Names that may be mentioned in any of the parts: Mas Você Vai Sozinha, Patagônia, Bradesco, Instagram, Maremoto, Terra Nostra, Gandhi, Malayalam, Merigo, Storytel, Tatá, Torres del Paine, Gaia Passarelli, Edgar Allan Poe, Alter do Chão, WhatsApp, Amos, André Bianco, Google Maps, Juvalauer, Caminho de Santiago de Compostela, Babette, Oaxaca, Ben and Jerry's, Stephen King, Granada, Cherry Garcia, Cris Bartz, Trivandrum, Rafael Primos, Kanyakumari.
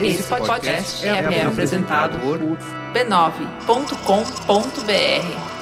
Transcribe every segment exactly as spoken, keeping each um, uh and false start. Esse podcast é apresentado por b nove ponto com ponto b r.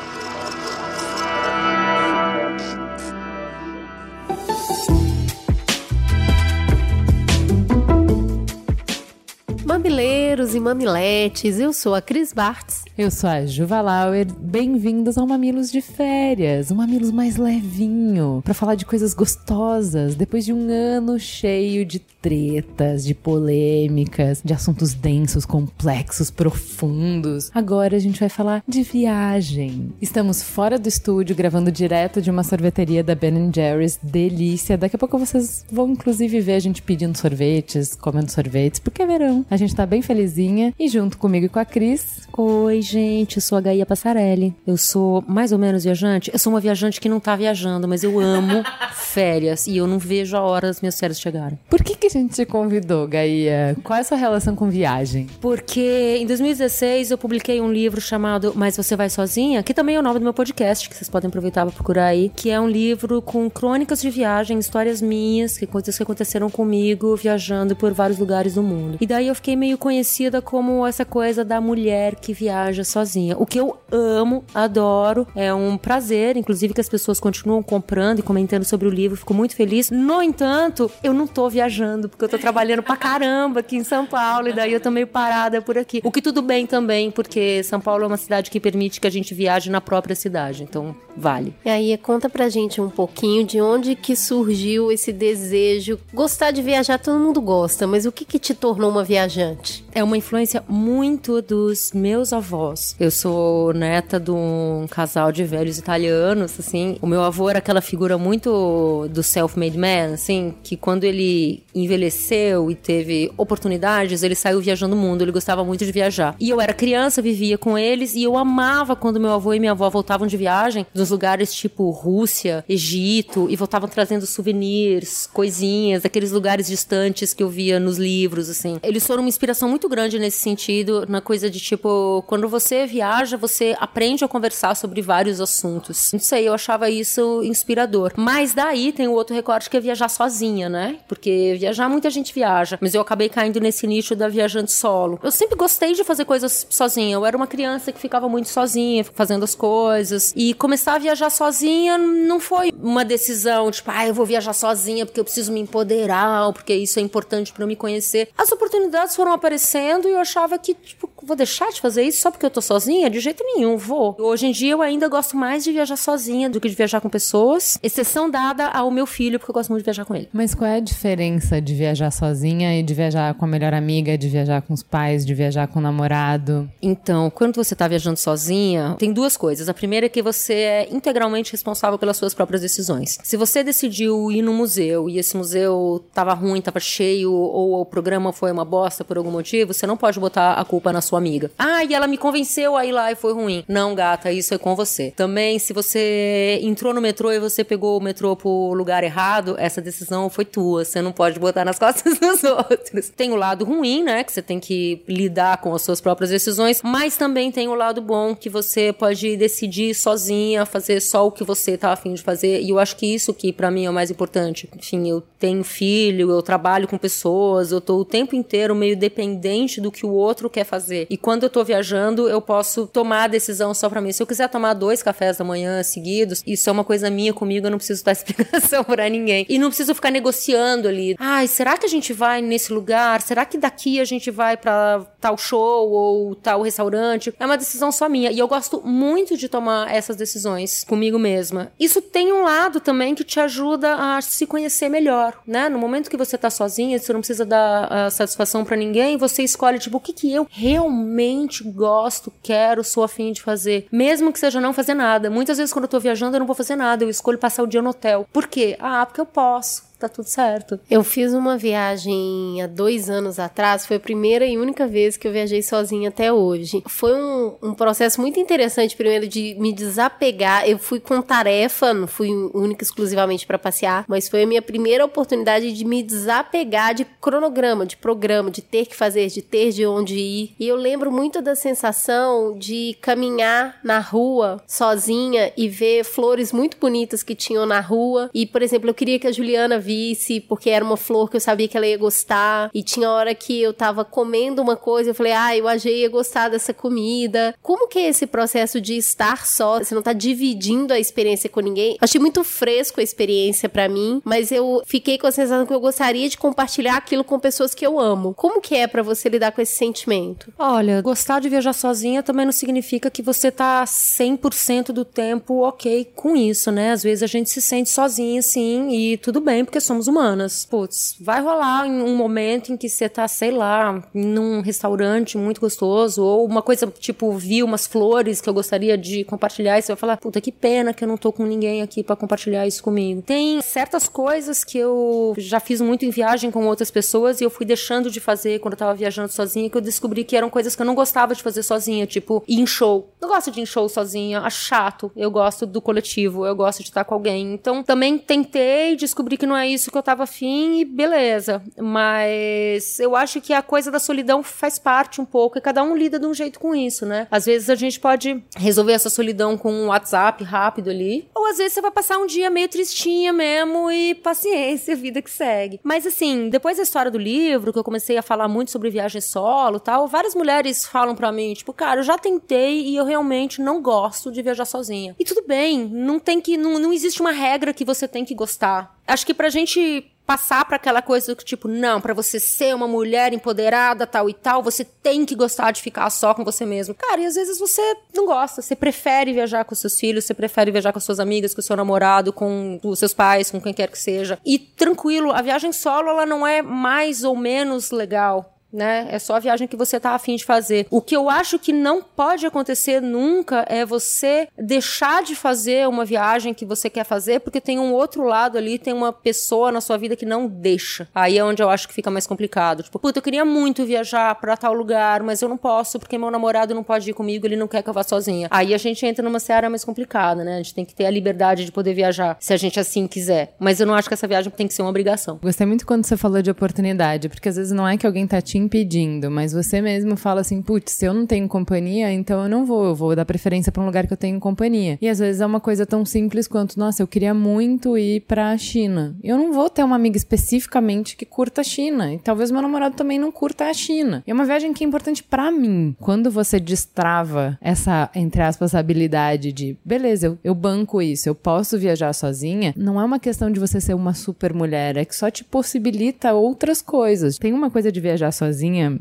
Mamileiros e mamiletes, eu sou a Cris Bartz. Eu sou a Juvalauer. Bem-vindos ao Mamilos de Férias, um Mamilos mais levinho, pra falar de coisas gostosas, depois de um ano cheio de tretas, de polêmicas, de assuntos densos, complexos, profundos. Agora a gente vai falar de viagem. Estamos fora do estúdio, gravando direto de uma sorveteria da Ben and Jerry's, delícia. Daqui a pouco vocês vão inclusive ver a gente pedindo sorvetes, comendo sorvetes, porque é verão. A gente tá bem felizinha e junto comigo e com a Cris. Oi, gente, eu sou a Gaia Passarelli. Eu sou mais ou menos viajante. Eu sou uma viajante que não tá viajando, mas eu amo férias e eu não vejo a hora das minhas férias chegarem. Por que que a gente te convidou, Gaia? Qual é a sua relação com viagem? Porque em dois mil e dezesseis eu publiquei um livro chamado Mas Você Vai Sozinha, que também é o nome do meu podcast, que vocês podem aproveitar pra procurar aí, que é um livro com crônicas de viagem, histórias minhas, que coisas que aconteceram comigo viajando por vários lugares do mundo. E daí eu fiquei meio conhecida como essa coisa da mulher que viaja sozinha. O que eu amo, adoro, é um prazer, inclusive que as pessoas continuam comprando e comentando sobre o livro, fico muito feliz. No entanto, eu não tô viajando, porque eu tô trabalhando pra caramba aqui em São Paulo, e daí eu tô meio parada por aqui. O que tudo bem também, porque São Paulo é uma cidade que permite que a gente viaje na própria cidade, então vale. E aí, conta pra gente um pouquinho de onde que surgiu esse desejo. Gostar de viajar, todo mundo gosta, mas o que que te tornou uma viajante? É uma influência muito dos meus avós. Eu sou neta de um casal de velhos italianos, assim. O meu avô era aquela figura muito do self-made man, assim, que quando ele envelheceu e teve oportunidades, ele saiu viajando o mundo, ele gostava muito de viajar. E eu era criança, vivia com eles, e eu amava quando meu avô e minha avó voltavam de viagem, dos lugares tipo Rússia, Egito, e voltavam trazendo souvenirs, coisinhas, daqueles lugares distantes que eu via nos livros, assim. Eles foram uma inspiração muito grande nesse sentido, na coisa de tipo, quando você viaja, você aprende a conversar sobre vários assuntos. Não sei, eu achava isso inspirador. Mas daí tem o outro recorte que é viajar sozinha, né? Porque viajar, muita gente viaja, mas eu acabei caindo nesse nicho da viajante solo. Eu sempre gostei de fazer coisas sozinha. Eu era uma criança que ficava muito sozinha, fazendo as coisas. E começar a viajar sozinha não foi uma decisão, tipo, ah, eu vou viajar sozinha porque eu preciso me empoderar, ou porque isso é importante pra eu me conhecer. As oportunidades foram aparecendo e eu achava que, tipo, vou deixar de fazer isso só porque eu tô sozinha? De jeito nenhum, vou. Hoje em dia eu ainda gosto mais de viajar sozinha do que de viajar com pessoas, exceção dada ao meu filho, porque eu gosto muito de viajar com ele. Mas qual é a diferença de viajar sozinha e de viajar com a melhor amiga, de viajar com os pais, de viajar com o namorado? Então, quando você tá viajando sozinha, tem duas coisas. A primeira é que você é integralmente responsável pelas suas próprias decisões. Se você decidiu ir no museu e esse museu tava ruim, tava cheio, ou o programa foi uma bosta, por algum motivo, você não pode botar a culpa na sua amiga. Ah, e ela me convenceu a ir lá e foi ruim. Não, gata, isso é com você. Também, se você entrou no metrô e você pegou o metrô pro lugar errado, essa decisão foi tua. Você não pode botar nas costas dos outros. Tem o lado ruim, né, que você tem que lidar com as suas próprias decisões, mas também tem o lado bom, que você pode decidir sozinha, fazer só o que você tá afim de fazer, e eu acho que isso que pra mim é o mais importante. Enfim, eu tenho filho, eu trabalho com pessoas, eu tô o tempo inteiro meio dependente do que o outro quer fazer. E quando eu tô viajando, eu posso tomar a decisão só pra mim. Se eu quiser tomar dois cafés da manhã seguidos, isso é uma coisa minha comigo, eu não preciso dar explicação pra ninguém. E não preciso ficar negociando ali. Ai, será que a gente vai nesse lugar? Será que daqui a gente vai pra tal show ou tal restaurante? É uma decisão só minha. E eu gosto muito de tomar essas decisões comigo mesma. Isso tem um lado também que te ajuda a se conhecer melhor, né? No momento que você tá sozinha, você não precisa dar a satisfação pra ninguém, você escolhe, tipo, o que que eu realmente gosto, quero, sou afim de fazer. Mesmo que seja não fazer nada. Muitas vezes quando eu tô viajando eu não vou fazer nada, eu escolho passar o dia no hotel. Por quê? Ah, porque eu posso. Tá tudo certo. Eu fiz uma viagem há dois anos atrás, foi a primeira e única vez que eu viajei sozinha até hoje. Foi um, um processo muito interessante, primeiro de me desapegar. Eu fui com tarefa, não fui única exclusivamente pra passear, mas foi a minha primeira oportunidade de me desapegar de cronograma, de programa, de ter que fazer, de ter de onde ir. E eu lembro muito da sensação de caminhar na rua sozinha e ver flores muito bonitas que tinham na rua. E, por exemplo, eu queria que a Juliana visse, porque era uma flor que eu sabia que ela ia gostar. E tinha hora que eu tava comendo uma coisa, eu falei, ah, eu achei ia gostar dessa comida. Como que é esse processo de estar só? Você não tá dividindo a experiência com ninguém? Eu achei muito fresco a experiência pra mim, mas eu fiquei com a sensação que eu gostaria de compartilhar aquilo com pessoas que eu amo. Como que é pra você lidar com esse sentimento? Olha, gostar de viajar sozinha também não significa que você tá cem por cento do tempo ok com isso, né? Às vezes a gente se sente sozinha, sim, e tudo bem, porque somos humanas. Putz, vai rolar em um momento em que você tá, sei lá, num restaurante muito gostoso, ou uma coisa, tipo, vi umas flores que eu gostaria de compartilhar, e você vai falar, puta, que pena que eu não tô com ninguém aqui pra compartilhar isso comigo. Tem certas coisas que eu já fiz muito em viagem com outras pessoas, e eu fui deixando de fazer quando eu tava viajando sozinha, que eu descobri que eram coisas que eu não gostava de fazer sozinha, tipo, ir em show. Não gosto de ir em show sozinha, acho chato. Eu gosto do coletivo, eu gosto de estar com alguém. Então, também tentei, descobri que não é isso que eu tava afim, e beleza. Mas eu acho que a coisa da solidão faz parte um pouco, e cada um lida de um jeito com isso, né? Às vezes a gente pode resolver essa solidão com um WhatsApp rápido ali, ou às vezes você vai passar um dia meio tristinha mesmo, e paciência, vida que segue. Mas assim, depois da história do livro, que eu comecei a falar muito sobre viagem solo e tal, várias mulheres falam pra mim, tipo, cara, eu já tentei e eu realmente não gosto de viajar sozinha. E tudo bem, não tem que, não, não existe uma regra que você tem que gostar. Acho que pra gente passar pra aquela coisa que, tipo, não, pra você ser uma mulher empoderada, tal e tal, você tem que gostar de ficar só com você mesmo. Cara, e às vezes você não gosta, você prefere viajar com seus filhos, você prefere viajar com suas amigas, com seu namorado, com os seus pais, com quem quer que seja. E tranquilo, a viagem solo, ela não é mais ou menos legal, né? É só a viagem que você tá afim de fazer. O que eu acho que não pode acontecer nunca é você deixar de fazer uma viagem que você quer fazer porque tem um outro lado ali, tem uma pessoa na sua vida que não deixa. Aí é onde eu acho que fica mais complicado. Tipo, puta, eu queria muito viajar pra tal lugar, mas eu não posso porque meu namorado não pode ir comigo, ele não quer que eu vá sozinha. Aí a gente entra numa seara mais complicada, né? A gente tem que ter a liberdade de poder viajar, se a gente assim quiser. Mas eu não acho que essa viagem tem que ser uma obrigação. Gostei muito quando você falou de oportunidade, porque às vezes não é que alguém tá te impedindo, mas você mesmo fala assim, putz, se eu não tenho companhia, então eu não vou, eu vou dar preferência pra um lugar que eu tenho companhia. E às vezes é uma coisa tão simples quanto, nossa, eu queria muito ir pra China. Eu não vou ter uma amiga especificamente que curta a China, e talvez meu namorado também não curta a China. E é uma viagem que é importante pra mim. Quando você destrava essa, entre aspas, habilidade de, beleza, eu, eu banco isso, eu posso viajar sozinha, não é uma questão de você ser uma super mulher, é que só te possibilita outras coisas. Tem uma coisa de viajar sozinha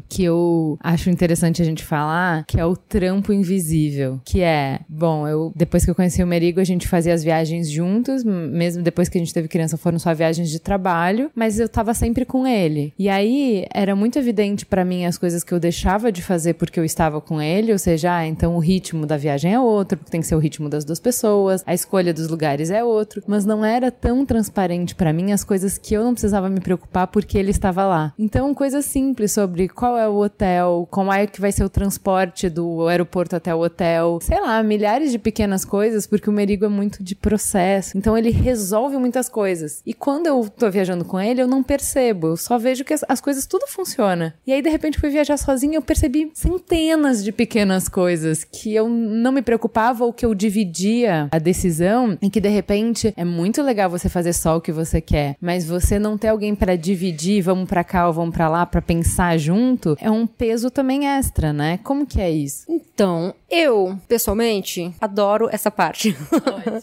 que eu acho interessante a gente falar, que é o trampo invisível, que é, bom, eu depois que eu conheci o Merigo, a gente fazia as viagens juntos, mesmo depois que a gente teve criança foram só viagens de trabalho, mas eu tava sempre com ele, e aí era muito evidente pra mim as coisas que eu deixava de fazer porque eu estava com ele, ou seja, ah, então o ritmo da viagem é outro, porque tem que ser o ritmo das duas pessoas, a escolha dos lugares é outro, mas não era tão transparente pra mim as coisas que eu não precisava me preocupar porque ele estava lá. Então, coisas simples sobre qual é o hotel, como é que vai ser o transporte do aeroporto até o hotel, sei lá, milhares de pequenas coisas, porque o Merigo é muito de processo, então ele resolve muitas coisas, e quando eu tô viajando com ele, eu não percebo, eu só vejo que as, as coisas tudo funciona, e aí de repente fui viajar sozinha, eu percebi centenas de pequenas coisas, que eu não me preocupava, ou que eu dividia a decisão, e que de repente é muito legal você fazer só o que você quer, mas você não ter alguém pra dividir, vamos pra cá ou vamos pra lá, pra pensar junto, é um peso também extra, né? Como que é isso? Então, eu, pessoalmente, adoro essa parte.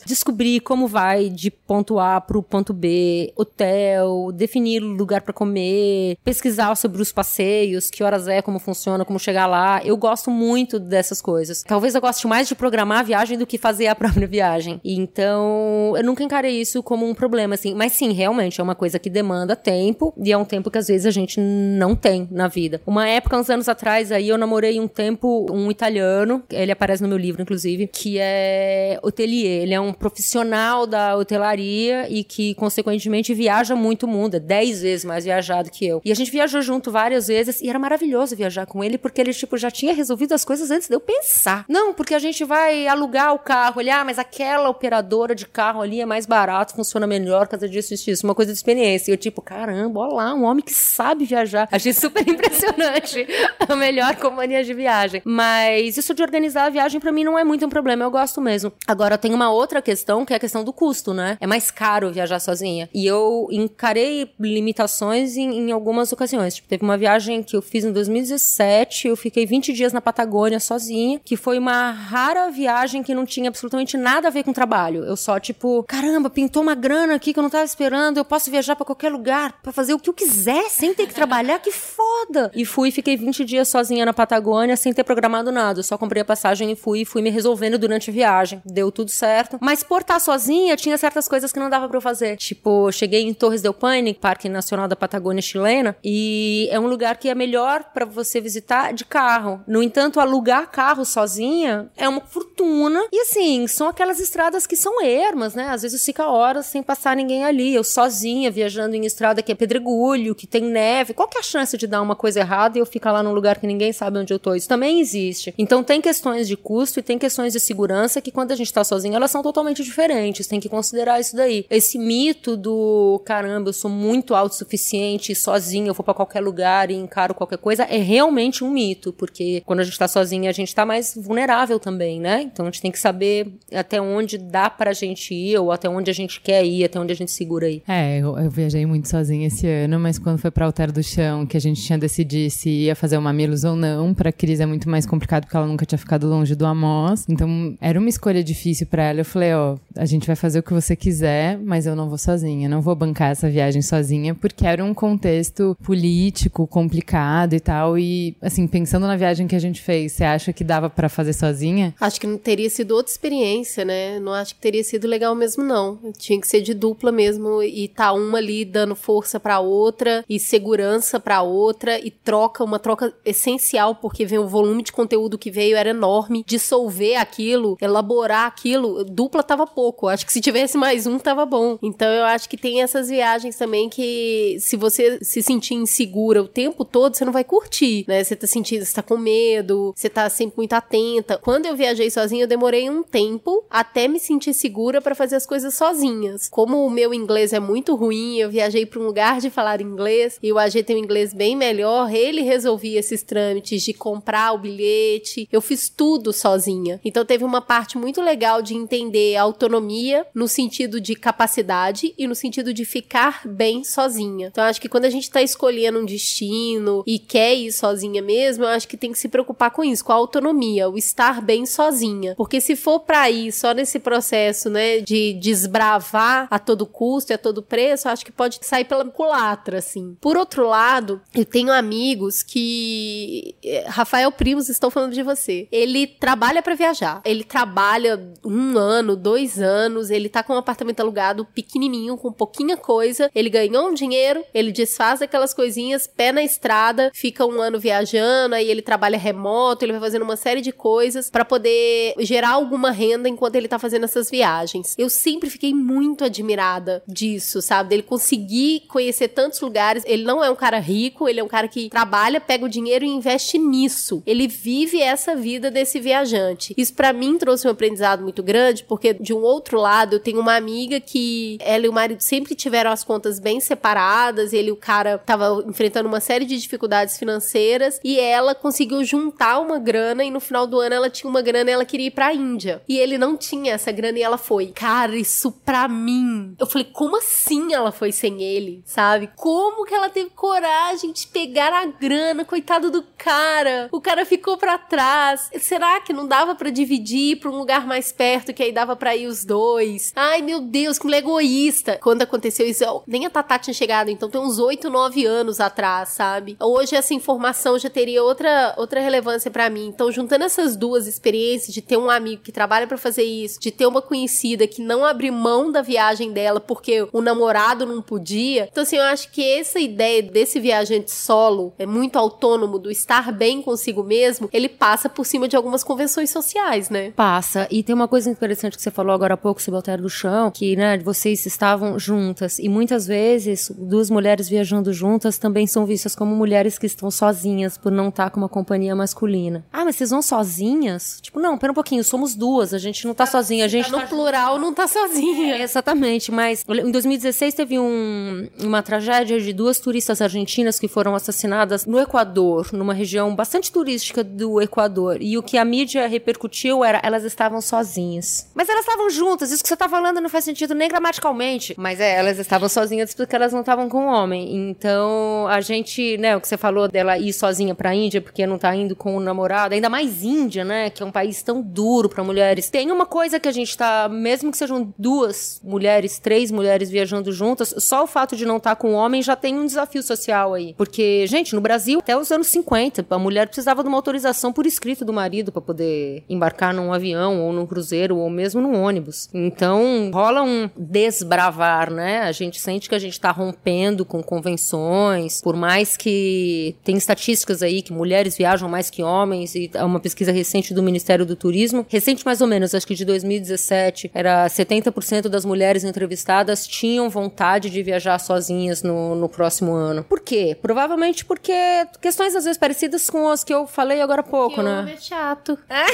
Descobrir como vai de ponto A pro ponto B, hotel, definir lugar pra comer, pesquisar sobre os passeios, que horas é, como funciona, como chegar lá. Eu gosto muito dessas coisas. Talvez eu goste mais de programar a viagem do que fazer a própria viagem. Então, eu nunca encarei isso como um problema, assim. Mas sim, realmente, é uma coisa que demanda tempo, e é um tempo que às vezes a gente não tem na vida. Uma época, uns anos atrás, aí eu namorei um tempo um italiano, ele aparece no meu livro, inclusive, que é hotelier. Ele é um profissional da hotelaria e que, consequentemente, viaja muito o mundo. É dez vezes mais viajado que eu. E a gente viajou junto várias vezes e era maravilhoso viajar com ele, porque ele, tipo, já tinha resolvido as coisas antes de eu pensar. Não, porque a gente vai alugar o carro, olhar, ah, mas aquela operadora de carro ali é mais barato, funciona melhor, casa disso, isso, isso. Uma coisa de experiência. E eu, tipo, caramba, olha lá, um homem que sabe viajar. Achei super impressionante. A melhor companhia de viagem. Mas Mas isso de organizar a viagem pra mim não é muito um problema, eu gosto mesmo. Agora tem uma outra questão, que é a questão do custo, né? É mais caro viajar sozinha. E eu encarei limitações em, em algumas ocasiões. Tipo, teve uma viagem que eu fiz em dois mil e dezessete, eu fiquei vinte dias na Patagônia sozinha, que foi uma rara viagem que não tinha absolutamente nada a ver com trabalho. Eu só, tipo, caramba, pintou uma grana aqui que eu não tava esperando, eu posso viajar pra qualquer lugar, pra fazer o que eu quiser, sem ter que trabalhar, que foda! E fui, fiquei vinte dias sozinha na Patagônia, sem ter programado nada, eu só comprei a passagem e fui, fui me resolvendo durante a viagem. Deu tudo certo. Mas por estar sozinha, tinha certas coisas que não dava pra eu fazer. Tipo, cheguei em Torres del Paine, Parque Nacional da Patagônia Chilena, e é um lugar que é melhor pra você visitar de carro. No entanto, alugar carro sozinha é uma fortuna. E assim, são aquelas estradas que são ermas, né? Às vezes fica horas sem passar ninguém ali. Eu sozinha, viajando em estrada que é pedregulho, que tem neve. Qual que é a chance de dar uma coisa errada e eu ficar lá num lugar que ninguém sabe onde eu tô? Isso também existe. Então tem questões de custo e tem questões de segurança que quando a gente tá sozinha, elas são totalmente diferentes. Tem que considerar isso daí. Esse mito do, caramba, eu sou muito autossuficiente, sozinha, eu vou pra qualquer lugar e encaro qualquer coisa, é realmente um mito, porque quando a gente tá sozinha, a gente tá mais vulnerável também, né? Então a gente tem que saber até onde dá pra gente ir, ou até onde a gente quer ir, até onde a gente segura ir. É, eu, eu viajei muito sozinha esse ano, mas quando foi pra Alter do Chão, que a gente tinha decidido se ia fazer o Mamilos ou não, pra Cris é muito mais complicado, porque ela nunca tinha ficado longe do Amos, então era uma escolha difícil pra ela, eu falei, ó, a gente vai fazer o que você quiser, mas eu não vou sozinha, não vou bancar essa viagem sozinha, porque era um contexto político complicado e tal, e assim, pensando na viagem que a gente fez, você acha que dava pra fazer sozinha? Acho que não teria sido outra experiência, né? Não acho que teria sido legal mesmo, não. Tinha que ser de dupla mesmo, e tá uma ali dando força pra outra, e segurança pra outra, e troca, uma troca essencial, porque vem o volume de conteúdo que veio era enorme, dissolver aquilo, elaborar aquilo, dupla tava pouco, acho que se tivesse mais um tava bom. Então eu acho que tem essas viagens também que se você se sentir insegura o tempo todo, você não vai curtir, né? Você tá sentindo, você tá com medo, você tá sempre muito atenta. Quando eu viajei sozinha, eu demorei um tempo até me sentir segura pra fazer as coisas sozinhas. Como o meu inglês é muito ruim, eu viajei pra um lugar de falar inglês e o A G tem um inglês bem melhor, ele resolvia esses trâmites de comprar o bilhete, eu fiz tudo sozinha. Então teve uma parte muito legal de entender a autonomia no sentido de capacidade e no sentido de ficar bem sozinha. Então acho que quando a gente tá escolhendo um destino e quer ir sozinha mesmo, eu acho que tem que se preocupar com isso, com a autonomia, o estar bem sozinha. Porque se for pra ir só nesse processo, né, de desbravar a todo custo e a todo preço, eu acho que pode sair pela culatra, assim. Por outro lado, eu tenho amigos que... Rafael Primos, estou falando de você. Ele trabalha pra viajar. Ele trabalha um ano, dois anos, ele tá com um apartamento alugado pequenininho, com pouquinha coisa, ele ganhou um dinheiro, ele desfaz aquelas coisinhas, pé na estrada, fica um ano viajando, aí ele trabalha remoto, ele vai fazendo uma série de coisas pra poder gerar alguma renda enquanto ele tá fazendo essas viagens. Eu sempre fiquei muito admirada disso, sabe? Dele conseguir conhecer tantos lugares. Ele não é um cara rico, ele é um cara que trabalha, pega o dinheiro e investe nisso. Ele vive essa vida desse viajante. Isso pra mim trouxe um aprendizado muito grande, porque de um outro lado eu tenho uma amiga que ela e o marido sempre tiveram as contas bem separadas, ele e o cara tava enfrentando uma série de dificuldades financeiras e ela conseguiu juntar uma grana e no final do ano ela tinha uma grana e ela queria ir pra Índia. E ele não tinha essa grana e ela foi. Cara, isso pra mim. Eu falei, como assim ela foi sem ele? Sabe? Como que ela teve coragem de pegar a grana? Coitado do cara. O cara ficou pra trás. Será que não dava pra dividir pra um lugar mais perto que aí dava pra ir os dois? Ai, meu Deus, como ele é egoísta. Quando aconteceu isso, eu, nem a Tatá tinha chegado, então tem uns oito, nove anos atrás, sabe? Hoje essa informação já teria outra, outra relevância pra mim. Então, juntando essas duas experiências de ter um amigo que trabalha pra fazer isso, de ter uma conhecida que não abre mão da viagem dela porque o namorado não podia. Então, assim, eu acho que essa ideia desse viajante solo, é muito autônomo, do estar bem consigo mesmo, ele passa por cima de algumas convenções sociais, né? Passa. E tem uma coisa interessante que você falou agora há pouco sobre o Alter do Chão, que, né, vocês estavam juntas. E muitas vezes, duas mulheres viajando juntas também são vistas como mulheres que estão sozinhas por não estar com uma companhia masculina. Ah, mas vocês vão sozinhas? Tipo, não, pera um pouquinho, somos duas, a gente não tá sozinha, a gente tá... No plural, não tá sozinha. É, exatamente, mas em dois mil e dezesseis teve um, uma tragédia de duas turistas argentinas que foram assassinadas no Equador, numa região bastante turística do Equador, e o que a mídia repercutiu era elas estavam sozinhas. Mas elas estavam juntas, isso que você tá falando não faz sentido nem gramaticalmente. Mas é, elas estavam sozinhas porque elas não estavam com o homem. Então, a gente, né, o que você falou dela ir sozinha pra Índia porque não tá indo com o namorado, ainda mais Índia, né, que é um país tão duro pra mulheres. Tem uma coisa que a gente tá, mesmo que sejam duas mulheres, três mulheres viajando juntas, só o fato de não estar com o homem já tem um desafio social aí. Porque, gente, no Brasil, até os anos cinquenta, a mulher precisava de uma autorização por escrito do marido pra poder embarcar num avião, ou num cruzeiro, ou mesmo num ônibus. Então, rola um desbravar, né? A gente sente que a gente tá rompendo com convenções, por mais que tem estatísticas aí que mulheres viajam mais que homens, e uma pesquisa recente do Ministério do Turismo, recente mais ou menos, acho que de dois mil e dezessete, era setenta por cento das mulheres entrevistadas tinham vontade de viajar sozinhas no, no próximo ano. Por quê? Provavelmente porque questões às vezes parecidas com as que eu falei agora há pouco, que né? Que homem é chato. É?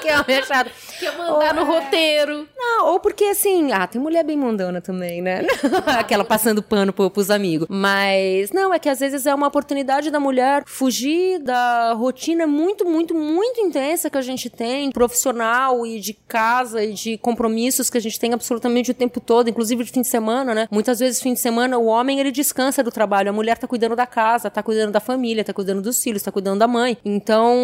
Que homem é chato. Que eu mandar ou, no é... roteiro. Não, ou porque assim, ah, tem mulher bem mandona também, né? Aquela passando pano pro, pros amigos. Mas não, é que às vezes é uma oportunidade da mulher fugir da rotina muito, muito, muito intensa que a gente tem, profissional e de casa e de compromissos que a gente tem absolutamente o tempo todo, inclusive de fim de semana, né? Muitas vezes fim de semana o homem ele descansa do trabalho, a mulher tá cuidando da casa, tá cuidando da família, tá cuidando dos filhos, tá cuidando da mãe. Então,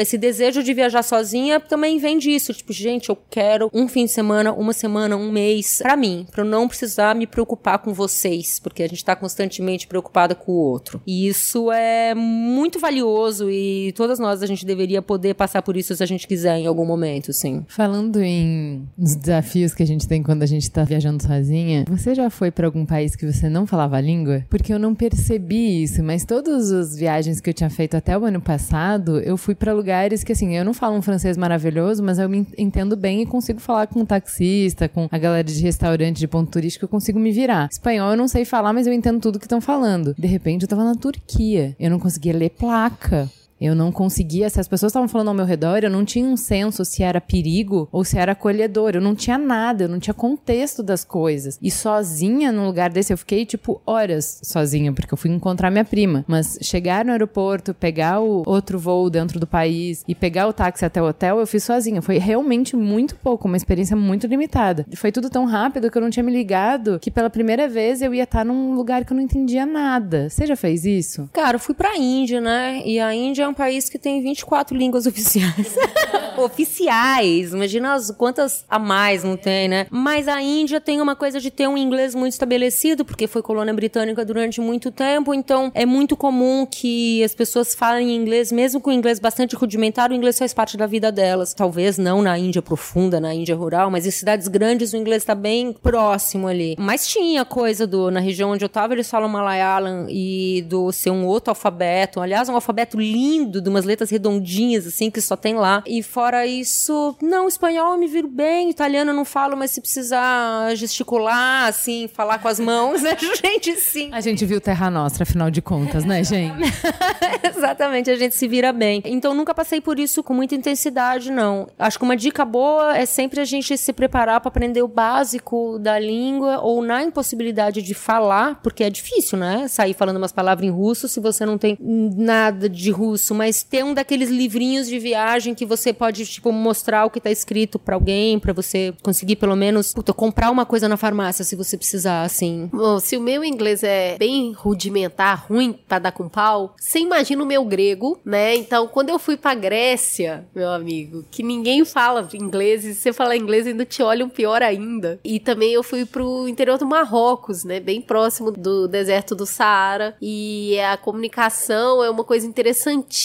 esse desejo de viajar sozinha também vem disso, tipo, gente, eu quero um fim de semana, uma semana, um mês pra mim, pra eu não precisar me preocupar com vocês, porque a gente tá constantemente preocupada com o outro. E isso é muito valioso e todas nós a gente deveria poder passar por isso se a gente quiser em algum momento, sim. Falando em desafios que a gente tem quando a gente tá viajando sozinha, você já foi pra algum país que você não falava a língua? Porque eu não percebi isso, mas todas as viagens que eu tinha feito até o ano passado, eu fui pra lugares que, assim, eu não falo um francês maravilhoso, mas eu me entendo bem e consigo falar com o taxista, com a galera de restaurante, de ponto turístico, eu consigo me virar. Espanhol eu não sei falar, mas eu entendo tudo que estão falando. De repente, eu tava na Turquia. Eu não conseguia ler placa. Eu não conseguia, se as pessoas estavam falando ao meu redor, eu não tinha um senso se era perigo ou se era acolhedor, eu não tinha nada, eu não tinha contexto das coisas. E sozinha num lugar desse, eu fiquei tipo horas sozinha, porque eu fui encontrar minha prima. Mas chegar no aeroporto, pegar o outro voo dentro do país e pegar o táxi até o hotel, eu fiz sozinha. Foi realmente muito pouco, uma experiência muito limitada. Foi tudo tão rápido que eu não tinha me ligado que pela primeira vez eu ia estar num lugar que eu não entendia nada. Você já fez isso? Cara, eu fui pra Índia, né? E a Índia é um país que tem vinte e quatro línguas oficiais. Oficiais! Imagina as quantas a mais não tem, né? Mas a Índia tem uma coisa de ter um inglês muito estabelecido, porque foi colônia britânica durante muito tempo, então é muito comum que as pessoas falem inglês, mesmo com inglês bastante rudimentar, o inglês faz parte da vida delas. Talvez não na Índia profunda, na Índia rural, mas em cidades grandes o inglês tá bem próximo ali. Mas tinha coisa do... Na região onde eu tava, eles falam Malayalam e do ser um outro alfabeto. Aliás, um alfabeto lindo, de umas letras redondinhas, assim, que só tem lá. E fora isso, não, espanhol eu me viro bem, italiano eu não falo, mas se precisar gesticular, assim, falar com as mãos, né, gente, sim. A gente viu Terra Nostra, afinal de contas, né, gente? Exatamente, a gente se vira bem. Então, nunca passei por isso com muita intensidade, não. Acho que uma dica boa é sempre a gente se preparar pra aprender o básico da língua, ou na impossibilidade de falar, porque é difícil, né, sair falando umas palavras em russo se você não tem nada de russo. Mas ter um daqueles livrinhos de viagem que você pode, tipo, mostrar o que tá escrito pra alguém, pra você conseguir pelo menos, puta, comprar uma coisa na farmácia se você precisar, assim. Bom, se o meu inglês é bem rudimentar, ruim pra dar com pau, você imagina o meu grego, né? Então, quando eu fui pra Grécia, meu amigo, que ninguém fala inglês, e se você falar inglês ainda te olham pior ainda. E também eu fui pro interior do Marrocos, né? Bem próximo do deserto do Saara, e a comunicação é uma coisa interessantíssima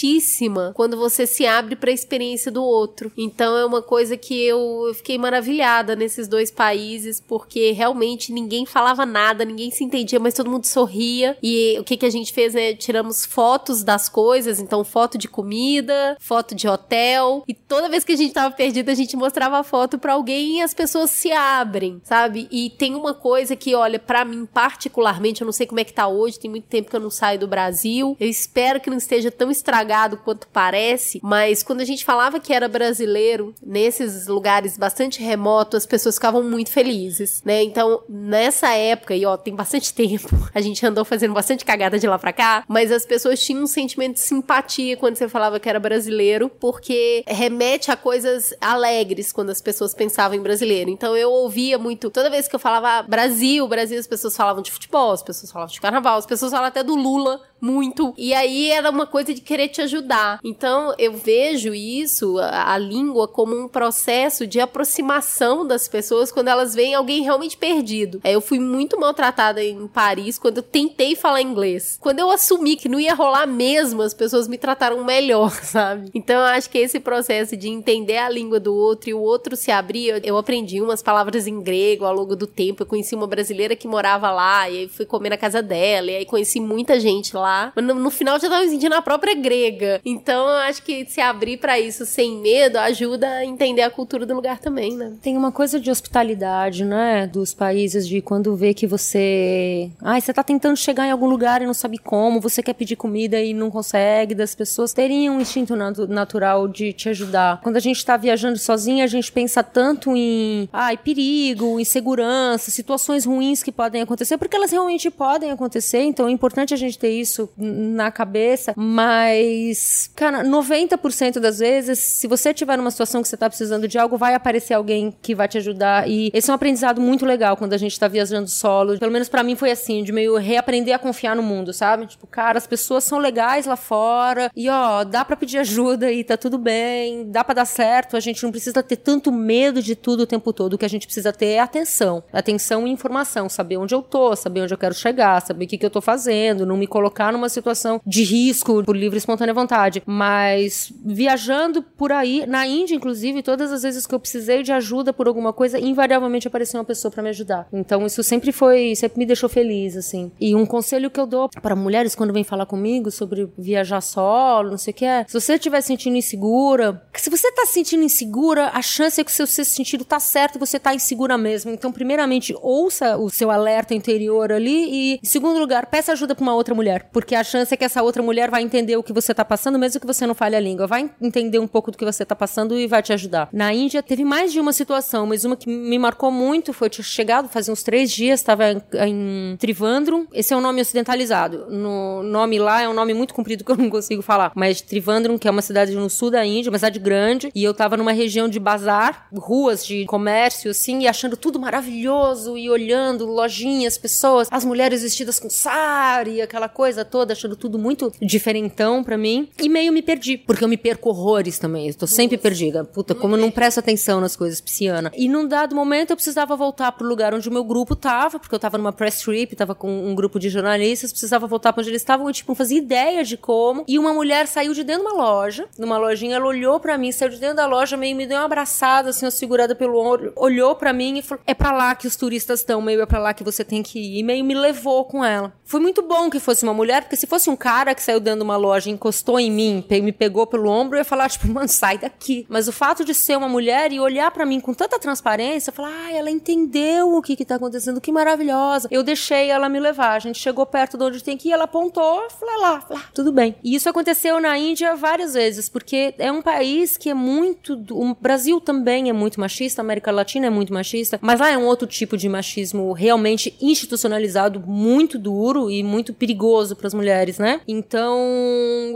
quando você se abre para a experiência do outro. Então é uma coisa que eu, eu fiquei maravilhada nesses dois países, porque realmente ninguém falava nada, ninguém se entendia, mas todo mundo sorria. E o que, que a gente fez, né? Tiramos fotos das coisas, então foto de comida, foto de hotel, e toda vez que a gente tava perdida, a gente mostrava a foto para alguém e as pessoas se abrem, sabe? E tem uma coisa que, olha, para mim particularmente, eu não sei como é que tá hoje, tem muito tempo que eu não saio do Brasil, eu espero que não esteja tão estragado quanto parece, mas quando a gente falava que era brasileiro, nesses lugares bastante remotos, as pessoas ficavam muito felizes, né? Então, nessa época, e ó, tem bastante tempo, a gente andou fazendo bastante cagada de lá pra cá, mas as pessoas tinham um sentimento de simpatia quando você falava que era brasileiro, porque remete a coisas alegres quando as pessoas pensavam em brasileiro. Então, eu ouvia muito, toda vez que eu falava ah, Brasil, Brasil, as pessoas falavam de futebol, as pessoas falavam de carnaval, as pessoas falavam até do Lula, muito. E aí, era uma coisa de querer te ajudar. Então, eu vejo isso, a, a língua, como um processo de aproximação das pessoas quando elas veem alguém realmente perdido. É, eu fui muito maltratada em Paris quando eu tentei falar inglês. Quando eu assumi que não ia rolar mesmo, as pessoas me trataram melhor, sabe? Então, eu acho que esse processo de entender a língua do outro e o outro se abrir, eu aprendi umas palavras em grego ao longo do tempo. Eu conheci uma brasileira que morava lá, e aí fui comer na casa dela, e aí conheci muita gente lá. Mas no, no final, eu já tava me sentindo a própria grega. Então, eu acho que se abrir pra isso sem medo ajuda a entender a cultura do lugar também, né? Tem uma coisa de hospitalidade, né? Dos países, de quando vê que você... Ai, você tá tentando chegar em algum lugar e não sabe como, você quer pedir comida e não consegue, das pessoas terem um instinto nat- natural de te ajudar. Quando a gente tá viajando sozinha, a gente pensa tanto em ai, perigo, insegurança, situações ruins que podem acontecer, porque elas realmente podem acontecer, então é importante a gente ter isso na cabeça, mas, cara, noventa por cento das vezes, se você tiver numa situação que você tá precisando de algo, vai aparecer alguém que vai te ajudar, e esse é um aprendizado muito legal quando a gente tá viajando solo, pelo menos pra mim foi assim, de meio reaprender a confiar no mundo, sabe? Tipo, cara, as pessoas são legais lá fora, e ó, dá pra pedir ajuda e tá tudo bem, dá pra dar certo, a gente não precisa ter tanto medo de tudo o tempo todo, o que a gente precisa ter é atenção, atenção e informação, saber onde eu tô, saber onde eu quero chegar, saber o que que eu tô fazendo, não me colocar numa situação de risco por livre e espontânea vontade, mas viajando por aí, na Índia, inclusive, todas as vezes que eu precisei de ajuda por alguma coisa, invariavelmente apareceu uma pessoa pra me ajudar, então isso sempre foi, sempre me deixou feliz, assim, e um conselho que eu dou pra mulheres quando vêm falar comigo sobre viajar solo, não sei o que é, se você estiver sentindo insegura, se você tá sentindo insegura, a chance é que o seu sentido tá certo, você tá insegura mesmo, então primeiramente, ouça o seu alerta interior ali, e em segundo lugar, peça ajuda pra uma outra mulher, porque a chance é que essa outra mulher vai entender o que você tá passando, mesmo que você não fale a língua, vai entender um pouco do que você tá passando e vai te ajudar. Na Índia teve mais de uma situação, mas uma que me marcou muito foi, eu tinha chegado fazia uns três dias, estava em, em Trivandrum, esse é um nome ocidentalizado, no nome lá é um nome muito comprido que eu não consigo falar, mas Trivandrum, que é uma cidade no sul da Índia, uma cidade grande, e eu tava numa região de bazar, ruas de comércio, assim, e achando tudo maravilhoso, e olhando lojinhas, pessoas, as mulheres vestidas com sari, aquela coisa toda, achando tudo muito diferentão pra mim, e meio me perdi, porque eu me perco horrores também, eu tô sempre perdida, puta, como eu não presto atenção nas coisas, pisciana, e num dado momento eu precisava voltar pro lugar onde o meu grupo tava, porque eu tava numa press trip, tava com um grupo de jornalistas, precisava voltar pra onde eles estavam, e tipo, não fazia ideia de como, e uma mulher saiu de dentro de uma loja, numa lojinha, ela olhou pra mim, saiu de dentro da loja, meio me deu uma abraçada, assim, eu segurada pelo ombro, olhou pra mim e falou, é pra lá que os turistas estão, meio é pra lá que você tem que ir, e meio me levou com ela. Foi muito bom que fosse uma mulher, porque se fosse um cara que saiu dentro de uma loja, encostou em mim, me pegou pelo ombro, eu ia falar, tipo, mano, sai daqui. Mas o fato de ser uma mulher e olhar pra mim com tanta transparência, eu falar, ai, ah, ela entendeu o que que tá acontecendo, que maravilhosa. Eu deixei ela me levar, a gente chegou perto de onde tem que ir, ela apontou, eu falei lá, falei, ah, tudo bem. E isso aconteceu na Índia várias vezes, porque é um país que é muito, o Brasil também é muito machista, a América Latina é muito machista, mas lá é um outro tipo de machismo realmente institucionalizado, muito duro e muito perigoso pras mulheres, né? Então,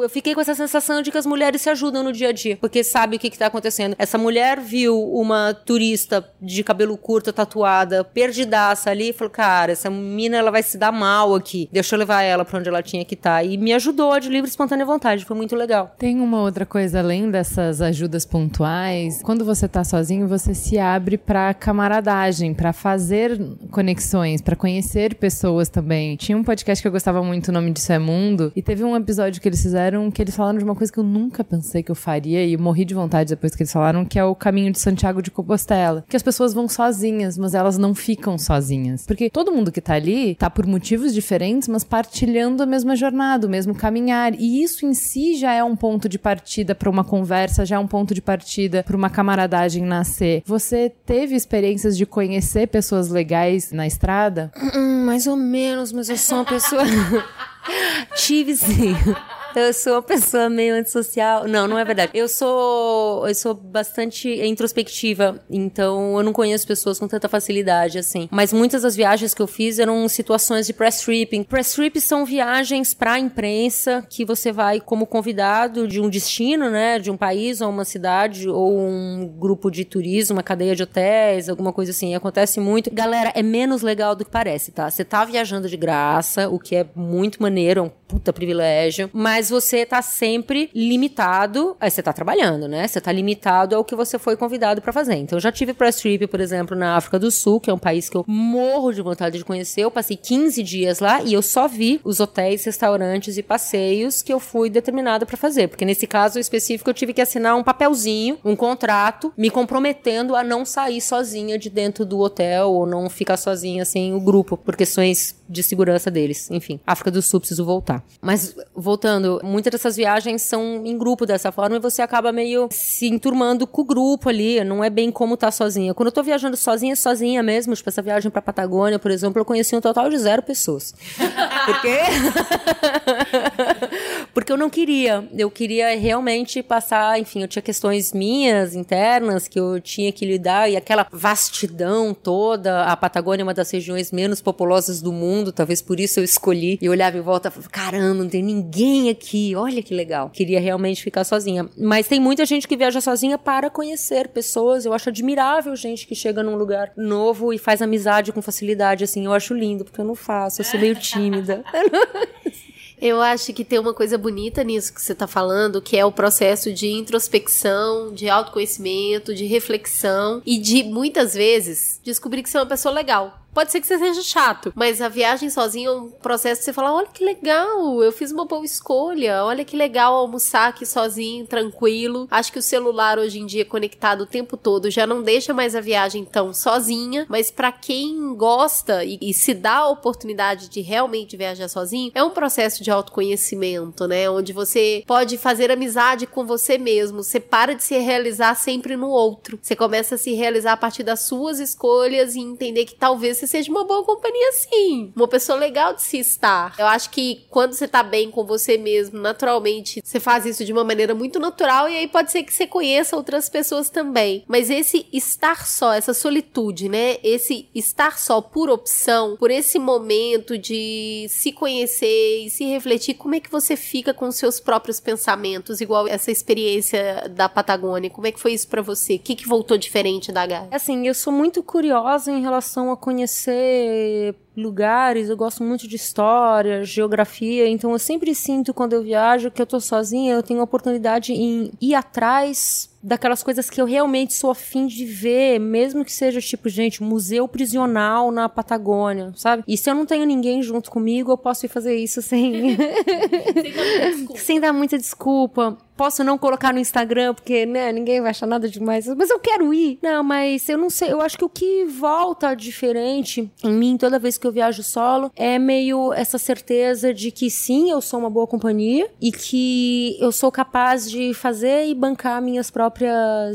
eu fiquei com essa sensação de que as mulheres se ajudam no dia a dia, porque sabe o que que tá acontecendo. Essa mulher viu uma turista de cabelo curto, tatuada, perdidaça ali, e falou, cara, essa mina, ela vai se dar mal aqui, deixa eu levar ela pra onde ela tinha que estar. Tá. E me ajudou de livre e espontânea vontade, foi muito legal. Tem uma outra coisa, além dessas ajudas pontuais, quando você tá sozinho, você se abre pra camaradagem, pra fazer conexões, pra conhecer pessoas também. Tinha um podcast que eu gostava muito, o nome disso é Mundo, e teve um episódio que eles fizeram, que eles falaram de uma coisa que eu nunca pensei que eu faria, e eu morri de vontade depois que eles falaram, que é o Caminho de Santiago de Compostela. Que as pessoas vão sozinhas, mas elas não ficam sozinhas. Porque todo mundo que tá ali, tá por motivos diferentes, mas partilhando a mesma jornada, o mesmo caminhar. E isso em si já é um ponto de partida pra uma conversa, já é um ponto de partida pra uma camaradagem nascer. Você teve experiências de conhecer pessoas legais na estrada? Hum, mais ou menos, mas eu sou uma pessoa... Tive sim... Eu sou uma pessoa meio antissocial. Não, não é verdade. Eu sou, eu sou bastante introspectiva, então eu não conheço pessoas com tanta facilidade, assim. Mas muitas das viagens que eu fiz eram situações de press tripping. Press trips são viagens pra imprensa que você vai como convidado de um destino, né? De um país ou uma cidade ou um grupo de turismo, uma cadeia de hotéis, alguma coisa assim. Acontece muito. Galera, é menos legal do que parece, tá? Você tá viajando de graça, o que é muito maneiro, é um puta privilégio, mas você tá sempre limitado, aí você tá trabalhando, né? Você tá limitado ao que você foi convidado pra fazer. Então eu já tive press trip, por exemplo, na África do Sul, que é um país que eu morro de vontade de conhecer. Eu passei quinze dias lá e eu só vi os hotéis, restaurantes e passeios que eu fui determinada pra fazer, porque nesse caso específico eu tive que assinar um papelzinho, um contrato, me comprometendo a não sair sozinha de dentro do hotel ou não ficar sozinha sem o grupo, por questões de segurança deles. Enfim, África do Sul, preciso voltar. Mas, voltando, muitas dessas viagens são em grupo dessa forma e você acaba meio se enturmando com o grupo ali, não é bem como tá sozinha. Quando eu tô viajando sozinha, sozinha mesmo, tipo essa viagem pra Patagônia, por exemplo, eu conheci um total de zero pessoas. Por quê? Porque eu não queria, eu queria realmente passar, enfim, eu tinha questões minhas, internas, que eu tinha que lidar e aquela vastidão toda, a Patagônia é uma das regiões menos populosas do mundo, talvez por isso eu escolhi e olhava em volta e falava, caramba, não tem ninguém aqui, olha que legal. Queria realmente ficar sozinha. Mas tem muita gente que viaja sozinha para conhecer pessoas. Eu acho admirável gente que chega num lugar novo e faz amizade com facilidade, assim. Eu acho lindo, porque eu não faço, eu sou meio tímida. Eu acho que tem uma coisa bonita nisso que você está falando, que é o processo de introspecção, de autoconhecimento, de reflexão e de, muitas vezes, descobrir que você é uma pessoa legal. Pode ser que você seja chato, mas a viagem sozinha é um processo de você falar, olha que legal, eu fiz uma boa escolha, olha que legal almoçar aqui sozinho, tranquilo. Acho que o celular hoje em dia conectado o tempo todo já não deixa mais a viagem tão sozinha, mas pra quem gosta e, e se dá a oportunidade de realmente viajar sozinho, é um processo de autoconhecimento, né? Onde você pode fazer amizade com você mesmo, você para de se realizar sempre no outro. Você começa a se realizar a partir das suas escolhas e entender que talvez você seja uma boa companhia, sim. Uma pessoa legal de se estar. Eu acho que quando você tá bem com você mesmo, naturalmente, você faz isso de uma maneira muito natural e aí pode ser que você conheça outras pessoas também. Mas esse estar só, essa solitude, né? Esse estar só por opção, por esse momento de se conhecer e se refletir, como é que você fica com os seus próprios pensamentos, igual essa experiência da Patagônia? Como é que foi isso pra você? O que que voltou diferente da Gaia? Assim, eu sou muito curiosa em relação a conhecer conhecer lugares, eu gosto muito de história, geografia, então eu sempre sinto quando eu viajo que eu tô sozinha, eu tenho oportunidade em ir atrás daquelas coisas que eu realmente sou afim de ver, mesmo que seja tipo, gente, museu prisional na Patagônia, sabe? E se eu não tenho ninguém junto comigo, eu posso ir fazer isso sem... sem dar muita desculpa. Posso não colocar no Instagram, porque, né, ninguém vai achar nada demais. Mas eu quero ir. Não, mas eu não sei. Eu acho que o que volta diferente em mim, toda vez que eu viajo solo, é meio essa certeza de que, sim, eu sou uma boa companhia e que eu sou capaz de fazer e bancar minhas próprias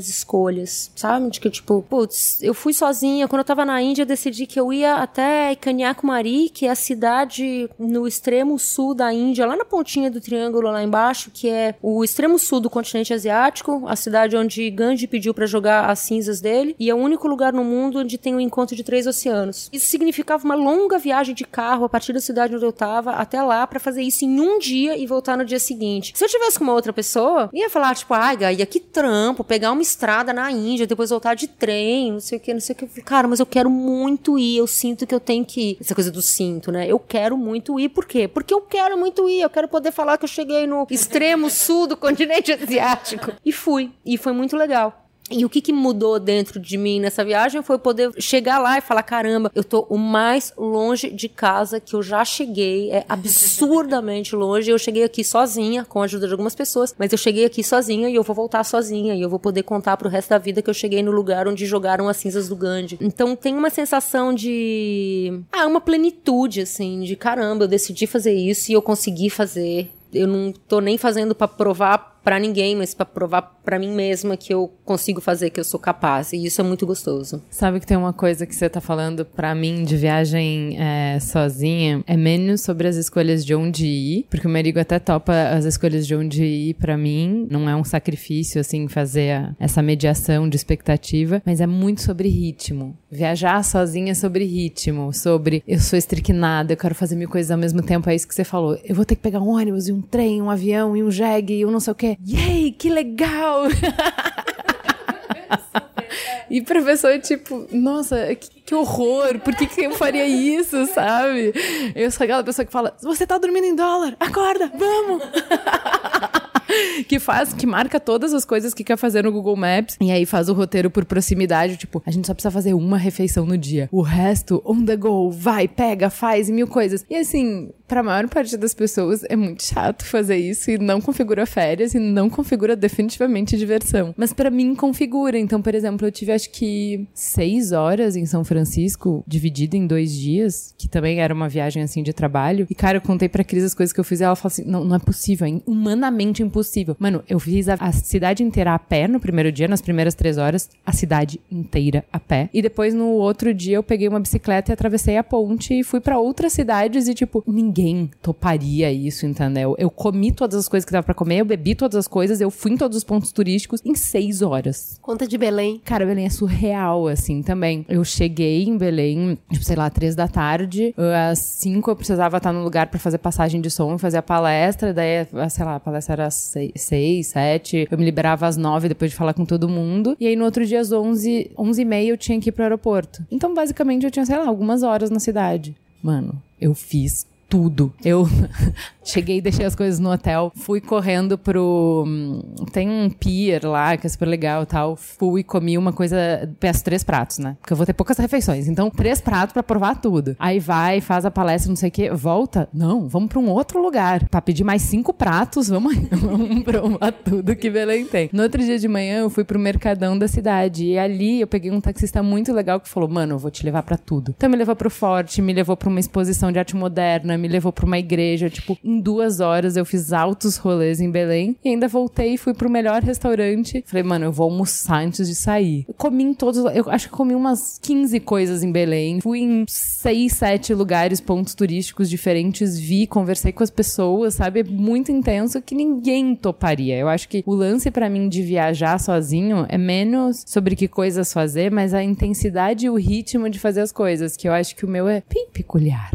escolhas, sabe? De que, tipo, putz, eu fui sozinha. Quando eu tava na Índia, eu decidi que eu ia até Kanyakumari, que é a cidade no extremo sul da Índia, lá na pontinha do triângulo lá embaixo, que é o extremo sul do continente asiático, a cidade onde Gandhi pediu pra jogar as cinzas dele, e é o único lugar no mundo onde tem um encontro de três oceanos. Isso significava uma longa viagem de carro a partir da cidade onde eu tava até lá pra fazer isso em um dia e voltar no dia seguinte. Se eu tivesse com uma outra pessoa, ia falar, tipo, ai, Gaia, que trampo, pegar uma estrada na Índia, depois voltar de trem, não sei o que, não sei o que. Cara, mas eu quero muito ir, eu sinto que eu tenho que ir. Essa coisa do cinto, né? Eu quero muito ir, por quê? Porque eu quero muito ir, eu quero poder falar que eu cheguei no extremo sul do continente Continente asiático. E fui. E foi muito legal. E o que que mudou dentro de mim nessa viagem foi poder chegar lá e falar, caramba, eu tô o mais longe de casa que eu já cheguei, é absurdamente longe, eu cheguei aqui sozinha, com a ajuda de algumas pessoas, mas eu cheguei aqui sozinha e eu vou voltar sozinha, e eu vou poder contar pro resto da vida que eu cheguei no lugar onde jogaram as cinzas do Gandhi. Então tem uma sensação de... Ah, uma plenitude, assim, de caramba, eu decidi fazer isso e eu consegui fazer... Eu não tô nem fazendo pra provar pra ninguém, mas pra provar pra mim mesma que eu consigo fazer, que eu sou capaz. E isso é muito gostoso. Sabe que tem uma coisa que você tá falando pra mim de viagem é, sozinha? É menos sobre as escolhas de onde ir, porque o Merigo até topa as escolhas de onde ir pra mim. Não é um sacrifício, assim, fazer a, essa mediação de expectativa, mas é muito sobre ritmo. Viajar sozinha é sobre ritmo, sobre eu sou estriquinada, eu quero fazer mil coisas ao mesmo tempo. É isso que você falou. Eu vou ter que pegar um ônibus e um trem, um avião e um jegue e um não sei o quê. Yay, que legal! E pra pessoa, tipo, nossa, que, que horror, por que, que eu faria isso, sabe? Eu sou aquela pessoa que fala, você tá dormindo em dólar, acorda, vamos! Que faz, que marca todas as coisas que quer fazer no Google Maps, e aí faz o roteiro por proximidade, tipo, a gente só precisa fazer uma refeição no dia, o resto, on the go, vai, pega, faz mil coisas. E assim, pra maior parte das pessoas é muito chato fazer isso, e não configura férias, e não configura definitivamente diversão. Mas pra mim configura. Então, por exemplo, eu tive acho que seis horas em São Francisco, dividida em dois dias, que também era uma viagem assim de trabalho, e cara, eu contei pra Cris as coisas que eu fiz, e ela falou assim, não, não é possível, é humanamente impossível. Possível. Mano, eu fiz a, a cidade inteira a pé no primeiro dia, nas primeiras três horas, a cidade inteira a pé. E depois, no outro dia, eu peguei uma bicicleta e atravessei a ponte e fui pra outras cidades e, tipo, ninguém toparia isso, entendeu? Eu comi todas as coisas que dava pra comer, eu bebi todas as coisas, eu fui em todos os pontos turísticos em seis horas. Conta de Belém. Cara, Belém é surreal, assim, também. Eu cheguei em Belém, tipo, sei lá, três da tarde, às cinco eu precisava estar no lugar pra fazer passagem de som e fazer a palestra, daí, sei lá, a palestra era às seis, sete, eu me liberava às nove depois de falar com todo mundo, e aí no outro dia às onze, onze e meia eu tinha que ir pro aeroporto. Então basicamente eu tinha, sei lá, algumas horas na cidade. Mano, eu fiz tudo. Eu cheguei, deixei as coisas no hotel, fui correndo pro... Tem um pier lá, que é super legal e tal. Fui e comi uma coisa... Peço três pratos, né? Porque eu vou ter poucas refeições. Então, três pratos pra provar tudo. Aí vai, faz a palestra, não sei o quê. Volta? Não, vamos pra um outro lugar. Pra pedir mais cinco pratos, vamos, vamos provar tudo que Belém tem. No outro dia de manhã, eu fui pro mercadão da cidade. E ali, eu peguei um taxista muito legal que falou, mano, eu vou te levar pra tudo. Então, me levou pro Forte, me levou pra uma exposição de arte moderna, me levou pra uma igreja, tipo, em duas horas eu fiz altos rolês em Belém e ainda voltei e fui pro melhor restaurante. Falei, mano, eu vou almoçar antes de sair. Eu comi em todos, eu acho que comi umas quinze coisas em Belém, fui em seis, sete lugares, pontos turísticos diferentes, vi, conversei com as pessoas, sabe? É muito intenso que ninguém toparia. Eu acho que o lance pra mim de viajar sozinho é menos sobre que coisas fazer, mas a intensidade e o ritmo de fazer as coisas, que eu acho que o meu é bem peculiar.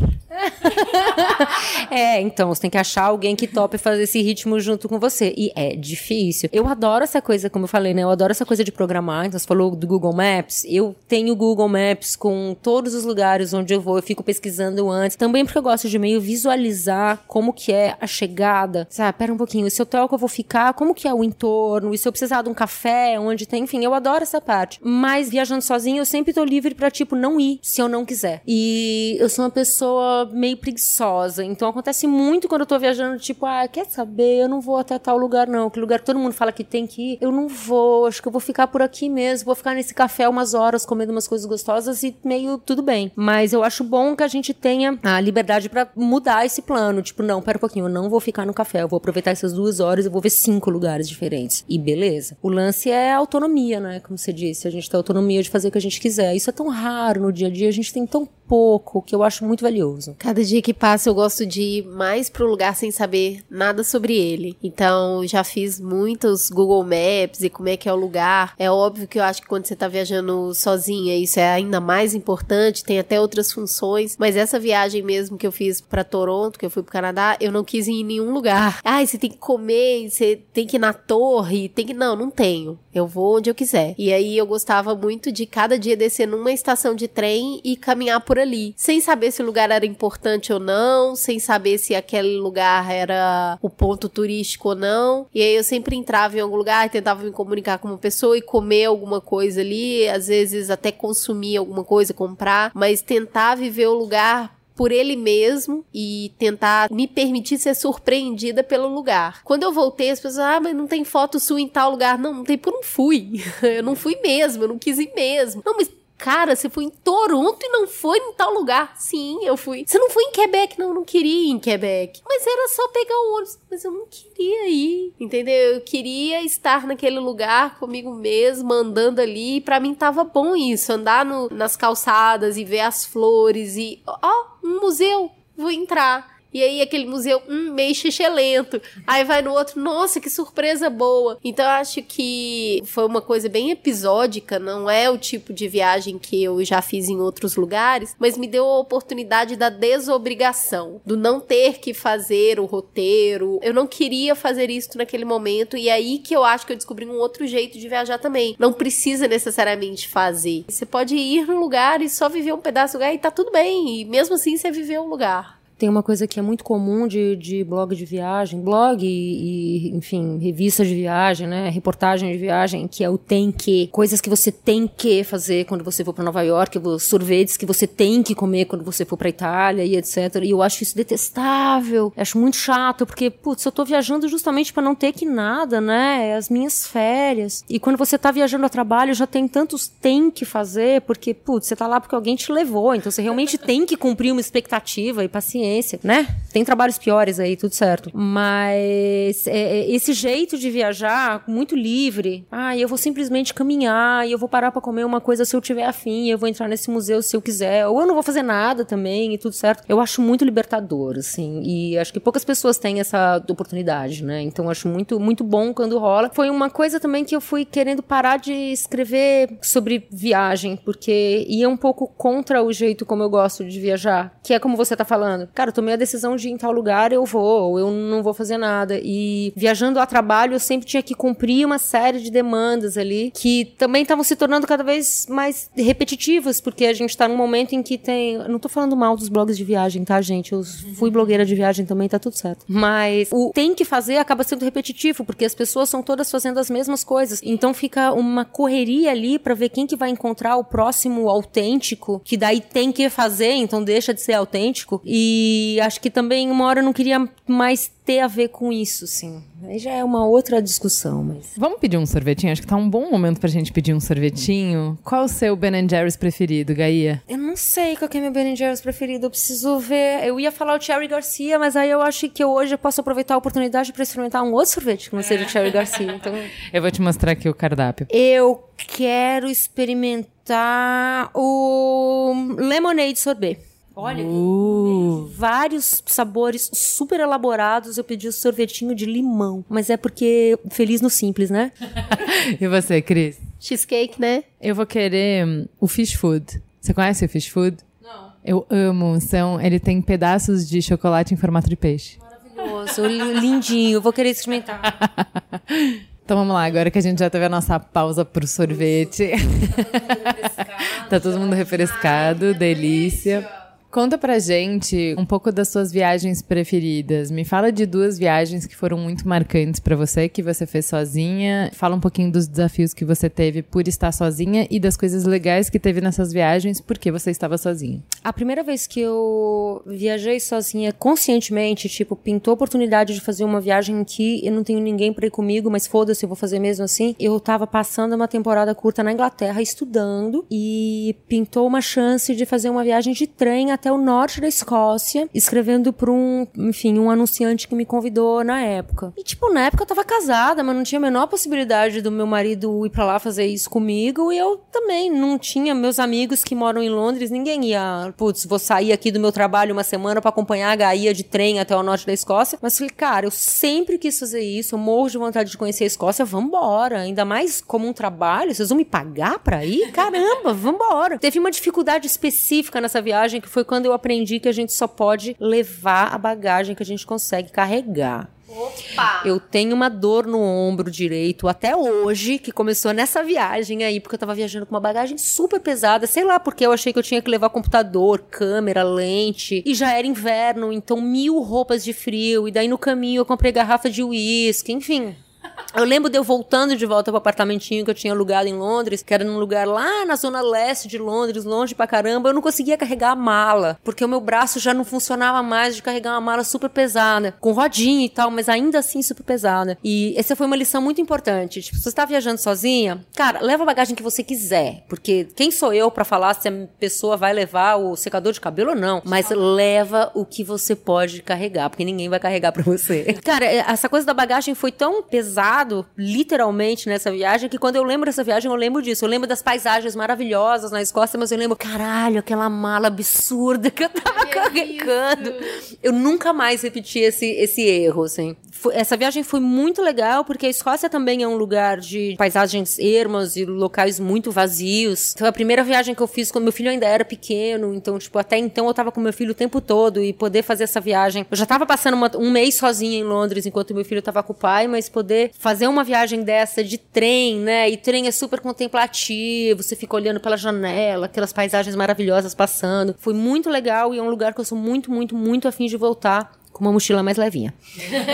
É, então, você tem que achar alguém que tope fazer esse ritmo junto com você. E é difícil. Eu adoro essa coisa, como eu falei, né? Eu adoro essa coisa de programar. Então, você falou do Google Maps. Eu tenho Google Maps com todos os lugares onde eu vou. Eu fico pesquisando antes. Também porque eu gosto de meio visualizar como que é a chegada. Sabe, pera um pouquinho. Esse hotel que eu vou ficar, como que é o entorno? E se eu precisar de um café, onde tem? Enfim, eu adoro essa parte. Mas viajando sozinha, eu sempre tô livre pra, tipo, não ir, se eu não quiser. E eu sou uma pessoa... meio preguiçosa, então acontece muito quando eu tô viajando, tipo, ah, quer saber, eu não vou até tal lugar não, que lugar que todo mundo fala que tem que ir, eu não vou, acho que eu vou ficar por aqui mesmo, vou ficar nesse café umas horas comendo umas coisas gostosas e meio tudo bem, mas eu acho bom que a gente tenha a liberdade pra mudar esse plano, tipo, não, pera um pouquinho, eu não vou ficar no café, eu vou aproveitar essas duas horas, eu vou ver cinco lugares diferentes, e beleza. O lance é a autonomia, né, como você disse, a gente tem a autonomia de fazer o que a gente quiser, isso é tão raro no dia a dia, a gente tem tão pouco que eu acho muito valioso. Cada dia que passa eu gosto de ir mais pro lugar sem saber nada sobre ele. Então já fiz muitos Google Maps e como é que é o lugar. É óbvio que eu acho que quando você tá viajando sozinha isso é ainda mais importante, tem até outras funções, mas essa viagem mesmo que eu fiz pra Toronto, que eu fui pro Canadá, eu não quis ir em nenhum lugar. Ai, você tem que comer, você tem que ir na torre, tem que... Não, não tenho. Eu vou onde eu quiser. E aí eu gostava muito de cada dia descer numa estação de trem e caminhar por ali, sem saber se o lugar era importante importante ou não, sem saber se aquele lugar era o ponto turístico ou não, e aí eu sempre entrava em algum lugar e tentava me comunicar com uma pessoa e comer alguma coisa ali, às vezes até consumir alguma coisa, comprar, mas tentar viver o lugar por ele mesmo e tentar me permitir ser surpreendida pelo lugar. Quando eu voltei, as pessoas, ah, mas não tem foto sua em tal lugar. Não, não tem, porque eu não fui. Eu não fui mesmo, eu não quis ir mesmo. Não, mas Cara, você foi em Toronto e não foi em tal lugar. Sim, eu fui. Você não foi em Quebec, não. Eu não queria ir em Quebec. Mas era só pegar o ônibus. Mas eu não queria ir, entendeu? Eu queria estar naquele lugar comigo mesma, andando ali. E pra mim tava bom isso. Andar no, nas calçadas e ver as flores. E, ó, um museu. Vou entrar. E aí aquele museu, hum, meio xixelento. Aí vai no outro, nossa, que surpresa boa. Então eu acho que foi uma coisa bem episódica, não é o tipo de viagem que eu já fiz em outros lugares, mas me deu a oportunidade da desobrigação, do não ter que fazer o roteiro. Eu não queria fazer isso naquele momento, e aí que eu acho que eu descobri um outro jeito de viajar também. Não precisa necessariamente fazer. Você pode ir num lugar e só viver um pedaço do lugar e tá tudo bem, e mesmo assim você viveu um lugar. Tem uma coisa que é muito comum de, de blog de viagem, blog e, e, enfim, revistas de viagem, né, reportagem de viagem, que é o tem que, coisas que você tem que fazer quando você for para Nova York, sorvetes que você tem que comer quando você for para Itália e etcétera. E eu acho isso detestável, eu acho muito chato, porque, putz, eu tô viajando justamente para não ter que nada, né, as minhas férias. E quando você tá viajando a trabalho, já tem tantos tem que fazer, porque, putz, você tá lá porque alguém te levou, então você realmente tem que cumprir uma expectativa e paciência, né? Tem trabalhos piores aí, tudo certo. Mas é, esse jeito de viajar muito livre. Ah, eu vou simplesmente caminhar e eu vou parar pra comer uma coisa se eu tiver afim, eu vou entrar nesse museu se eu quiser, ou eu não vou fazer nada também e tudo certo. Eu acho muito libertador, assim, e acho que poucas pessoas têm essa oportunidade, né? Então acho muito, muito bom quando rola. Foi uma coisa também que eu fui querendo parar de escrever sobre viagem, porque ia um pouco contra o jeito como eu gosto de viajar, que é como você tá falando. Cara, eu tomei a decisão de ir em tal lugar, eu vou, eu não vou fazer nada. E viajando a trabalho, eu sempre tinha que cumprir uma série de demandas ali, que também estavam se tornando cada vez mais repetitivas, porque a gente tá num momento em que tem... Eu não tô falando mal dos blogs de viagem, tá, gente? Eu fui blogueira de viagem também, tá tudo certo. Mas o tem que fazer acaba sendo repetitivo, porque as pessoas são todas fazendo as mesmas coisas. Então fica uma correria ali pra ver quem que vai encontrar o próximo autêntico, que daí tem que fazer, então deixa de ser autêntico. E E acho que também uma hora eu não queria mais ter a ver com isso, sim. Aí já é uma outra discussão, mas... Vamos pedir um sorvetinho? Acho que tá um bom momento pra gente pedir um sorvetinho. Qual o seu Ben and Jerry's preferido, Gaia? Eu não sei qual que é meu Ben and Jerry's preferido. Eu preciso ver... Eu ia falar o Cherry Garcia, mas aí eu acho que hoje eu posso aproveitar a oportunidade pra experimentar um outro sorvete que não seja o Cherry Garcia, então... Eu vou te mostrar aqui o cardápio. Eu quero experimentar o Lemonade Sorbet. Olha, uh. vários sabores super elaborados. Eu pedi o sorvetinho de limão. Mas é porque feliz no simples, né? E você, Cris? Cheesecake, né? Eu vou querer um, o fish food. Você conhece o fish food? Não. Eu amo. São, ele tem pedaços de chocolate em formato de peixe. Maravilhoso. Lindinho. Eu vou querer experimentar. Então vamos lá, agora que a gente já teve a nossa pausa pro sorvete. Tá todo mundo refrescado. Ai, delícia. delícia. Conta pra gente um pouco das suas viagens preferidas. Me fala de duas viagens que foram muito marcantes pra você, que você fez sozinha. Fala um pouquinho dos desafios que você teve por estar sozinha e das coisas legais que teve nessas viagens porque você estava sozinha. A primeira vez que eu viajei sozinha conscientemente, tipo, pintou a oportunidade de fazer uma viagem que eu não tenho ninguém pra ir comigo, mas foda-se, eu vou fazer mesmo assim. Eu tava passando uma temporada curta na Inglaterra estudando e pintou uma chance de fazer uma viagem de trem até até o norte da Escócia, escrevendo para um, enfim, um anunciante que me convidou na época. E, tipo, na época eu tava casada, mas não tinha a menor possibilidade do meu marido ir pra lá fazer isso comigo, e eu também não tinha meus amigos que moram em Londres, ninguém ia, putz, vou sair aqui do meu trabalho uma semana pra acompanhar a Gaia de trem até o norte da Escócia. Mas falei, cara, eu sempre quis fazer isso, eu morro de vontade de conhecer a Escócia, vambora, ainda mais como um trabalho, vocês vão me pagar pra ir? Caramba, vambora. Teve uma dificuldade específica nessa viagem, que foi quando eu aprendi que a gente só pode levar a bagagem que a gente consegue carregar. Opa! Eu tenho uma dor no ombro direito até hoje, que começou nessa viagem aí, porque eu tava viajando com uma bagagem super pesada, sei lá, porque eu achei que eu tinha que levar computador, câmera, lente, e já era inverno, então mil roupas de frio, e daí no caminho eu comprei garrafa de uísque, enfim... Eu lembro de eu voltando de volta pro apartamentinho que eu tinha alugado em Londres, que era num lugar lá na zona leste de Londres, longe pra caramba. Eu não conseguia carregar a mala, porque o meu braço já não funcionava mais de carregar uma mala super pesada, com rodinha e tal, mas ainda assim super pesada. E essa foi uma lição muito importante. Tipo, se você tá viajando sozinha, cara, leva a bagagem que você quiser, porque quem sou eu pra falar se a pessoa vai levar o secador de cabelo ou não? Mas leva o que você pode carregar, porque ninguém vai carregar pra você. Cara, essa coisa da bagagem foi tão pesada, literalmente, nessa viagem, que quando eu lembro dessa viagem, eu lembro disso. Eu lembro das paisagens maravilhosas na Escócia, mas eu lembro, caralho, aquela mala absurda que eu tava é carregando. Isso. Eu nunca mais repeti esse, esse erro, assim. Foi, essa viagem foi muito legal, porque a Escócia também é um lugar de paisagens ermas e locais muito vazios. Então, a primeira viagem que eu fiz, quando meu filho ainda era pequeno, então, tipo, até então eu tava com meu filho o tempo todo, e poder fazer essa viagem... Eu já tava passando uma, um mês sozinha em Londres, enquanto meu filho tava com o pai, mas poder fazer Fazer uma viagem dessa de trem, né? E trem é super contemplativo, você fica olhando pela janela, aquelas paisagens maravilhosas passando. Foi muito legal e é um lugar que eu sou muito, muito, muito afim de voltar com uma mochila mais levinha.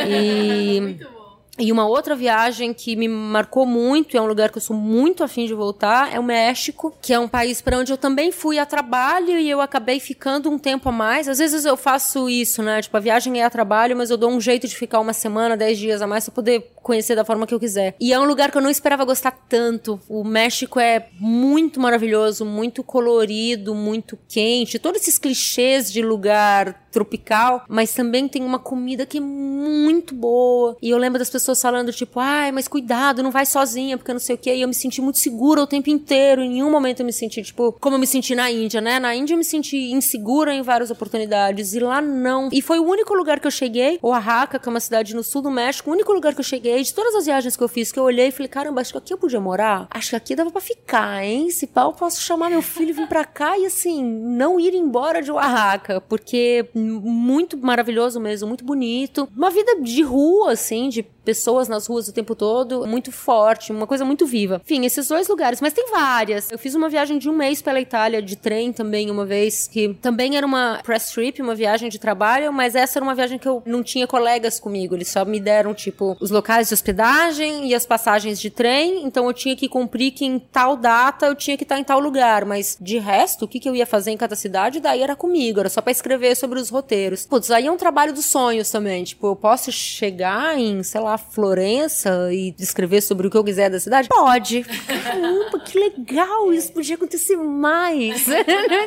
E... muito bom. E uma outra viagem que me marcou muito, e é um lugar que eu sou muito afim de voltar, é o México, que é um país para onde eu também fui a trabalho e eu acabei ficando um tempo a mais. Às vezes eu faço isso, né? Tipo, a viagem é a trabalho, mas eu dou um jeito de ficar uma semana, dez dias a mais pra poder conhecer da forma que eu quiser. E é um lugar que eu não esperava gostar tanto. O México é muito maravilhoso, muito colorido, muito quente. Todos esses clichês de lugar tropical, mas também tem uma comida que é muito boa. E eu lembro das pessoas pessoas falando, tipo, ai, mas cuidado, não vai sozinha, porque não sei o quê. E eu me senti muito segura o tempo inteiro. Em nenhum momento eu me senti, tipo, como eu me senti na Índia, né? Na Índia eu me senti insegura em várias oportunidades, e lá não. E foi o único lugar que eu cheguei, Oaxaca, que é uma cidade no sul do México, o único lugar que eu cheguei, de todas as viagens que eu fiz, que eu olhei e falei, caramba, acho que aqui eu podia morar? Acho que aqui dava pra ficar, hein? Se pá, eu posso chamar meu filho e vir pra cá e, assim, não ir embora de Oaxaca, porque muito maravilhoso mesmo, muito bonito. Uma vida de rua, assim, de pessoas nas ruas o tempo todo, muito forte, uma coisa muito viva. Enfim, esses dois lugares, mas tem várias. Eu fiz uma viagem de um mês pela Itália, de trem também, uma vez, que também era uma press trip, uma viagem de trabalho, mas essa era uma viagem que eu não tinha colegas comigo, eles só me deram, tipo, os locais de hospedagem e as passagens de trem, então eu tinha que cumprir que em tal data eu tinha que estar em tal lugar, mas de resto, o que, que eu ia fazer em cada cidade, daí era comigo, era só pra escrever sobre os roteiros. Putz, aí é um trabalho dos sonhos também, tipo, eu posso chegar em, sei lá, a Florença e escrever sobre o que eu quiser da cidade? Pode! Caramba, que legal! Isso podia acontecer mais!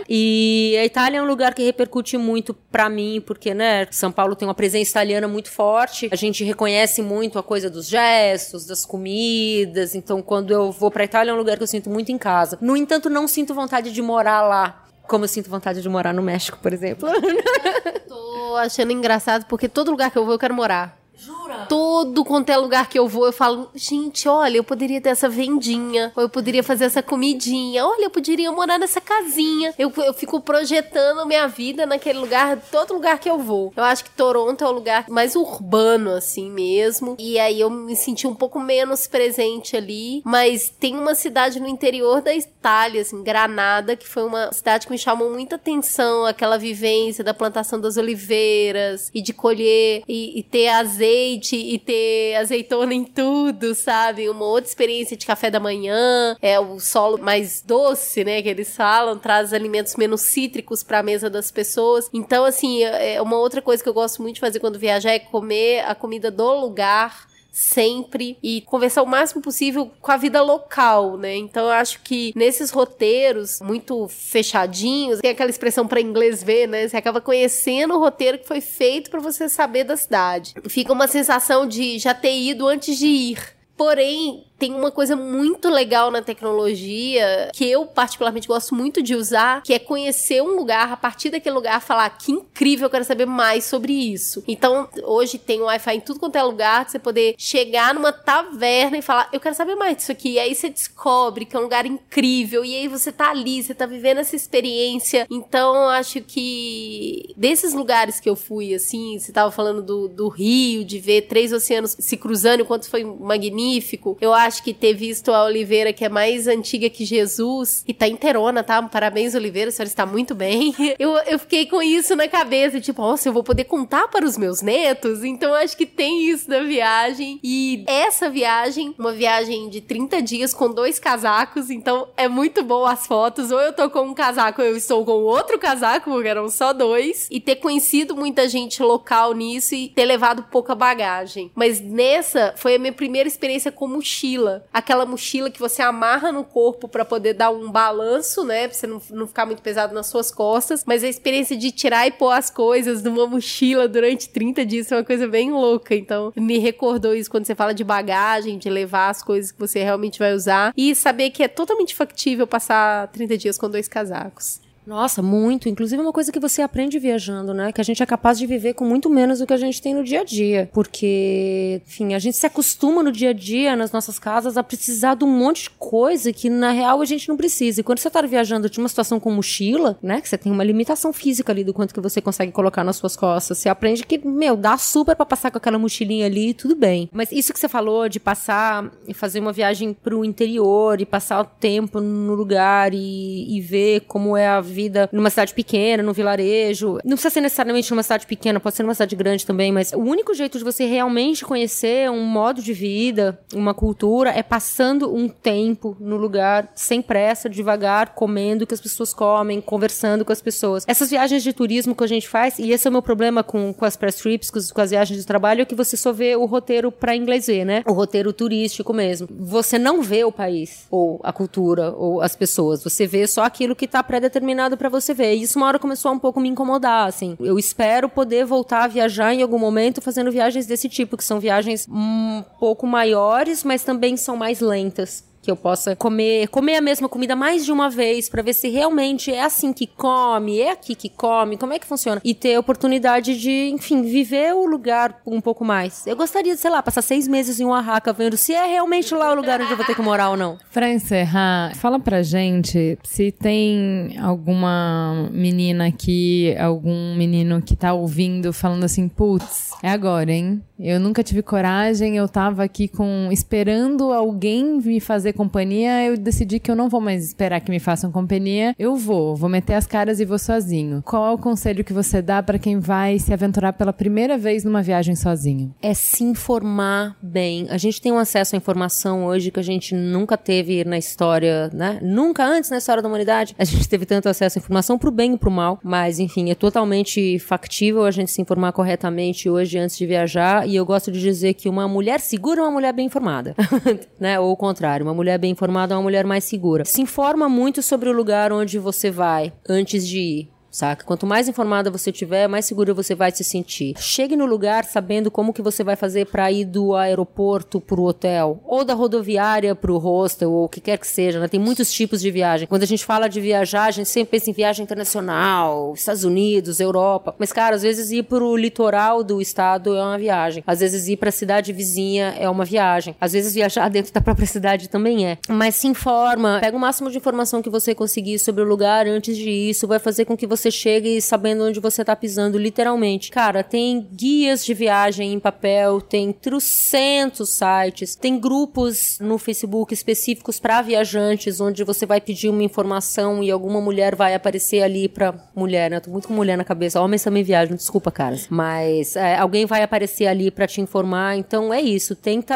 E a Itália é um lugar que repercute muito pra mim, porque, né, São Paulo tem uma presença italiana muito forte, a gente reconhece muito a coisa dos gestos, das comidas, então quando eu vou pra Itália é um lugar que eu sinto muito em casa. No entanto, não sinto vontade de morar lá, como eu sinto vontade de morar no México, por exemplo. Tô achando engraçado, porque todo lugar que eu vou, eu quero morar. Jura? Todo quanto é lugar que eu vou, eu falo, gente, olha, eu poderia ter essa vendinha, ou eu poderia fazer essa comidinha, olha, eu poderia morar nessa casinha. Eu, eu fico projetando minha vida naquele lugar, todo lugar que eu vou. Eu acho que Toronto é o lugar mais urbano, assim mesmo, e aí eu me senti um pouco menos presente ali, mas tem uma cidade no interior da Itália, assim, Granada, que foi uma cidade que me chamou muita atenção, aquela vivência da plantação das oliveiras, e de colher, e, e ter azeite, e ter azeitona em tudo, sabe? Uma outra experiência de café da manhã, é o solo mais doce, né, que eles falam, traz alimentos menos cítricos pra mesa das pessoas. Então, assim, é uma outra coisa que eu gosto muito de fazer quando viajar é comer a comida do lugar, sempre, e conversar o máximo possível com a vida local, né? Então eu acho que nesses roteiros muito fechadinhos, tem aquela expressão pra inglês ver, né? Você acaba conhecendo o roteiro que foi feito pra você saber da cidade. Fica uma sensação de já ter ido antes de ir. Porém, tem uma coisa muito legal na tecnologia, que eu particularmente gosto muito de usar, que é conhecer um lugar, a partir daquele lugar falar, que incrível, eu quero saber mais sobre isso. Então, hoje tem Wi-Fi em tudo quanto é lugar, você poder chegar numa taverna e falar, eu quero saber mais disso aqui, e aí você descobre que é um lugar incrível, e aí você tá ali, você tá vivendo essa experiência. Então, eu acho que desses lugares que eu fui, assim, você tava falando do, do Rio, de ver três oceanos se cruzando, o quanto foi magnífico, eu acho acho que ter visto a Oliveira, que é mais antiga que Jesus, e tá inteirona, tá? Parabéns, Oliveira, a senhora está muito bem. Eu, eu fiquei com isso na cabeça, tipo, nossa, eu vou poder contar para os meus netos? Então acho que tem isso da viagem. E essa viagem, uma viagem de trinta dias com dois casacos, então é muito bom as fotos. Ou eu tô com um casaco, ou eu estou com outro casaco, porque eram só dois. E ter conhecido muita gente local nisso e ter levado pouca bagagem. Mas nessa foi a minha primeira experiência com mochila. Aquela mochila que você amarra no corpo pra poder dar um balanço, né? Pra você não, não ficar muito pesado nas suas costas. Mas a experiência de tirar e pôr as coisas numa mochila durante trinta dias é uma coisa bem louca. Então, me recordou isso quando você fala de bagagem, de levar as coisas que você realmente vai usar. E saber que é totalmente factível passar trinta dias com dois casacos. Nossa, muito. Inclusive é uma coisa que você aprende viajando, né? Que a gente é capaz de viver com muito menos do que a gente tem no dia a dia. Porque, enfim, a gente se acostuma no dia a dia, nas nossas casas, a precisar de um monte de coisa que, na real, a gente não precisa. E quando você tá viajando de uma situação com mochila, né? Que você tem uma limitação física ali do quanto que você consegue colocar nas suas costas. Você aprende que, meu, dá super pra passar com aquela mochilinha ali e tudo bem. Mas isso que você falou de passar e fazer uma viagem pro interior e passar o tempo no lugar e, e ver como é a vida numa cidade pequena, num vilarejo. Não precisa ser necessariamente numa cidade pequena, pode ser numa cidade grande também, mas o único jeito de você realmente conhecer um modo de vida, uma cultura, é passando um tempo no lugar, sem pressa, devagar, comendo o que as pessoas comem, conversando com as pessoas. Essas viagens de turismo que a gente faz, e esse é o meu problema com, com as press trips, com as viagens de trabalho, é que você só vê o roteiro pra inglês ver, né? O roteiro turístico mesmo. Você não vê o país, ou a cultura, ou as pessoas. Você vê só aquilo que tá pré-determinado pra você ver. E isso uma hora começou a um pouco me incomodar, assim. Eu espero poder voltar a viajar em algum momento fazendo viagens desse tipo, que são viagens um pouco maiores, mas também são mais lentas. Que eu possa comer, comer a mesma comida mais de uma vez, pra ver se realmente é assim que come, é aqui que come, como é que funciona. E ter a oportunidade de, enfim, viver o lugar um pouco mais. Eu gostaria de, sei lá, passar seis meses em Oaxaca vendo se é realmente lá o lugar onde eu vou ter que morar ou não. Pra encerrar, fala pra gente se tem alguma menina aqui, algum menino que tá ouvindo falando assim, putz, é agora, hein? Eu nunca tive coragem, eu tava aqui com, esperando alguém me fazer companhia, eu decidi que eu não vou mais esperar que me façam companhia, eu vou, vou meter as caras e vou sozinho. Qual é o conselho que você dá pra quem vai se aventurar pela primeira vez numa viagem sozinho? É se informar bem. A gente tem um acesso à informação hoje que a gente nunca teve na história, né? Nunca antes na história da humanidade a gente teve tanto acesso à informação pro bem e pro mal, mas enfim, é totalmente factível a gente se informar corretamente hoje antes de viajar. E eu gosto de dizer que uma mulher segura é uma mulher bem informada, né? Ou o contrário, uma mulher bem informada é uma mulher mais segura. Se informa muito sobre o lugar onde você vai antes de ir. Saca? Quanto mais informada você tiver, mais segura você vai se sentir. Chegue no lugar sabendo como que você vai fazer pra ir do aeroporto pro hotel, ou da rodoviária pro hostel, ou o que quer que seja, né? Tem muitos tipos de viagem. Quando a gente fala de viajar, a gente sempre pensa em viagem internacional, Estados Unidos, Europa. Mas, cara, às vezes ir pro litoral do estado é uma viagem. Às vezes ir pra cidade vizinha é uma viagem. Às vezes viajar dentro da própria cidade também é. Mas se informa, pega o máximo de informação que você conseguir sobre o lugar antes de ir. Isso vai fazer com que você Você chega sabendo onde você tá pisando, literalmente. Cara, tem guias de viagem em papel, tem trocentos sites, tem grupos no Facebook específicos pra viajantes, onde você vai pedir uma informação e alguma mulher vai aparecer ali pra mulher, né? Eu tô muito com mulher na cabeça. Homens também viajam, desculpa, caras. Mas é, alguém vai aparecer ali pra te informar. Então é isso. Tenta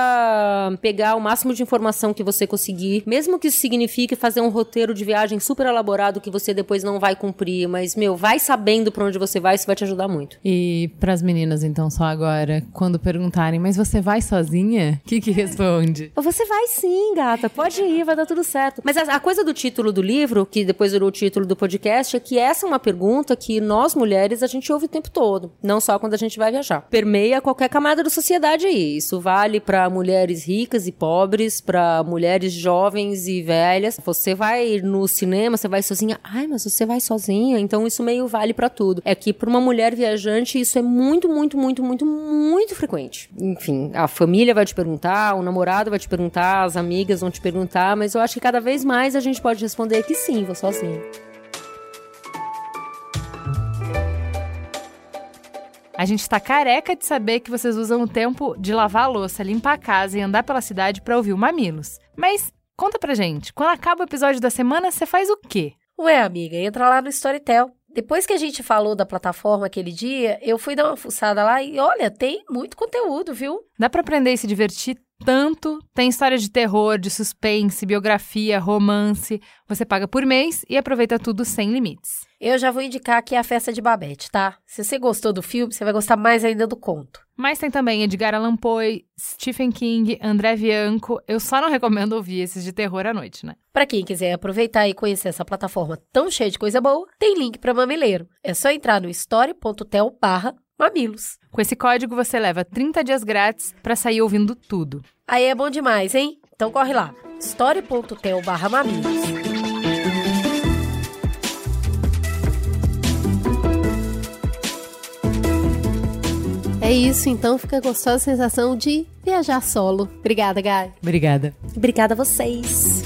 pegar o máximo de informação que você conseguir, mesmo que isso signifique fazer um roteiro de viagem super elaborado que você depois não vai cumprir, mas meu, vai sabendo pra onde você vai, isso vai te ajudar muito. E pras meninas, então, só agora, quando perguntarem, mas você vai sozinha? O que que responde? Você vai sim, gata, pode ir, vai dar tudo certo. Mas a, a coisa do título do livro, que depois virou o título do podcast, é que essa é uma pergunta que nós mulheres, a gente ouve o tempo todo, não só quando a gente vai viajar. Permeia qualquer camada da sociedade aí. Isso vale pra mulheres ricas e pobres, pra mulheres jovens e velhas. Você vai no cinema, você vai sozinha? Ai, mas você vai sozinha? Então isso meio vale pra tudo. É que pra uma mulher viajante isso é muito, muito, muito, muito, muito frequente. Enfim, a família vai te perguntar, o namorado vai te perguntar, as amigas vão te perguntar, mas eu acho que cada vez mais a gente pode responder que sim, vou sozinha. A gente tá careca de saber que vocês usam o tempo de lavar a louça, limpar a casa e andar pela cidade pra ouvir o Mamilos. Mas conta pra gente, quando acaba o episódio da semana, você faz o quê? Ué, amiga, entra lá no Storytel. Depois que a gente falou da plataforma aquele dia, eu fui dar uma fuçada lá e, olha, tem muito conteúdo, viu? Dá pra aprender e se divertir tanto. Tem história de terror, de suspense, biografia, romance. Você paga por mês e aproveita tudo sem limites. Eu já vou indicar aqui a festa de Babette, tá? Se você gostou do filme, você vai gostar mais ainda do conto. Mas tem também Edgar Allan Poe, Stephen King, André Bianco. Eu só não recomendo ouvir esses de terror à noite, né? Pra quem quiser aproveitar e conhecer essa plataforma tão cheia de coisa boa, tem link pra Mamileiro. É só entrar no story.tel barra Mamilos. Com esse código você leva trinta dias grátis pra sair ouvindo tudo. Aí é bom demais, hein? Então corre lá, story.tel barra Mamilos. É isso, então fica a gostosa sensação de viajar solo. Obrigada, Gaia. Obrigada. Obrigada a vocês.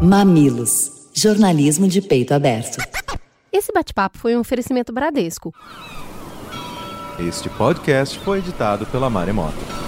Mamilos, jornalismo de peito aberto. Esse bate-papo foi um oferecimento Bradesco. Este podcast foi editado pela Maremoto.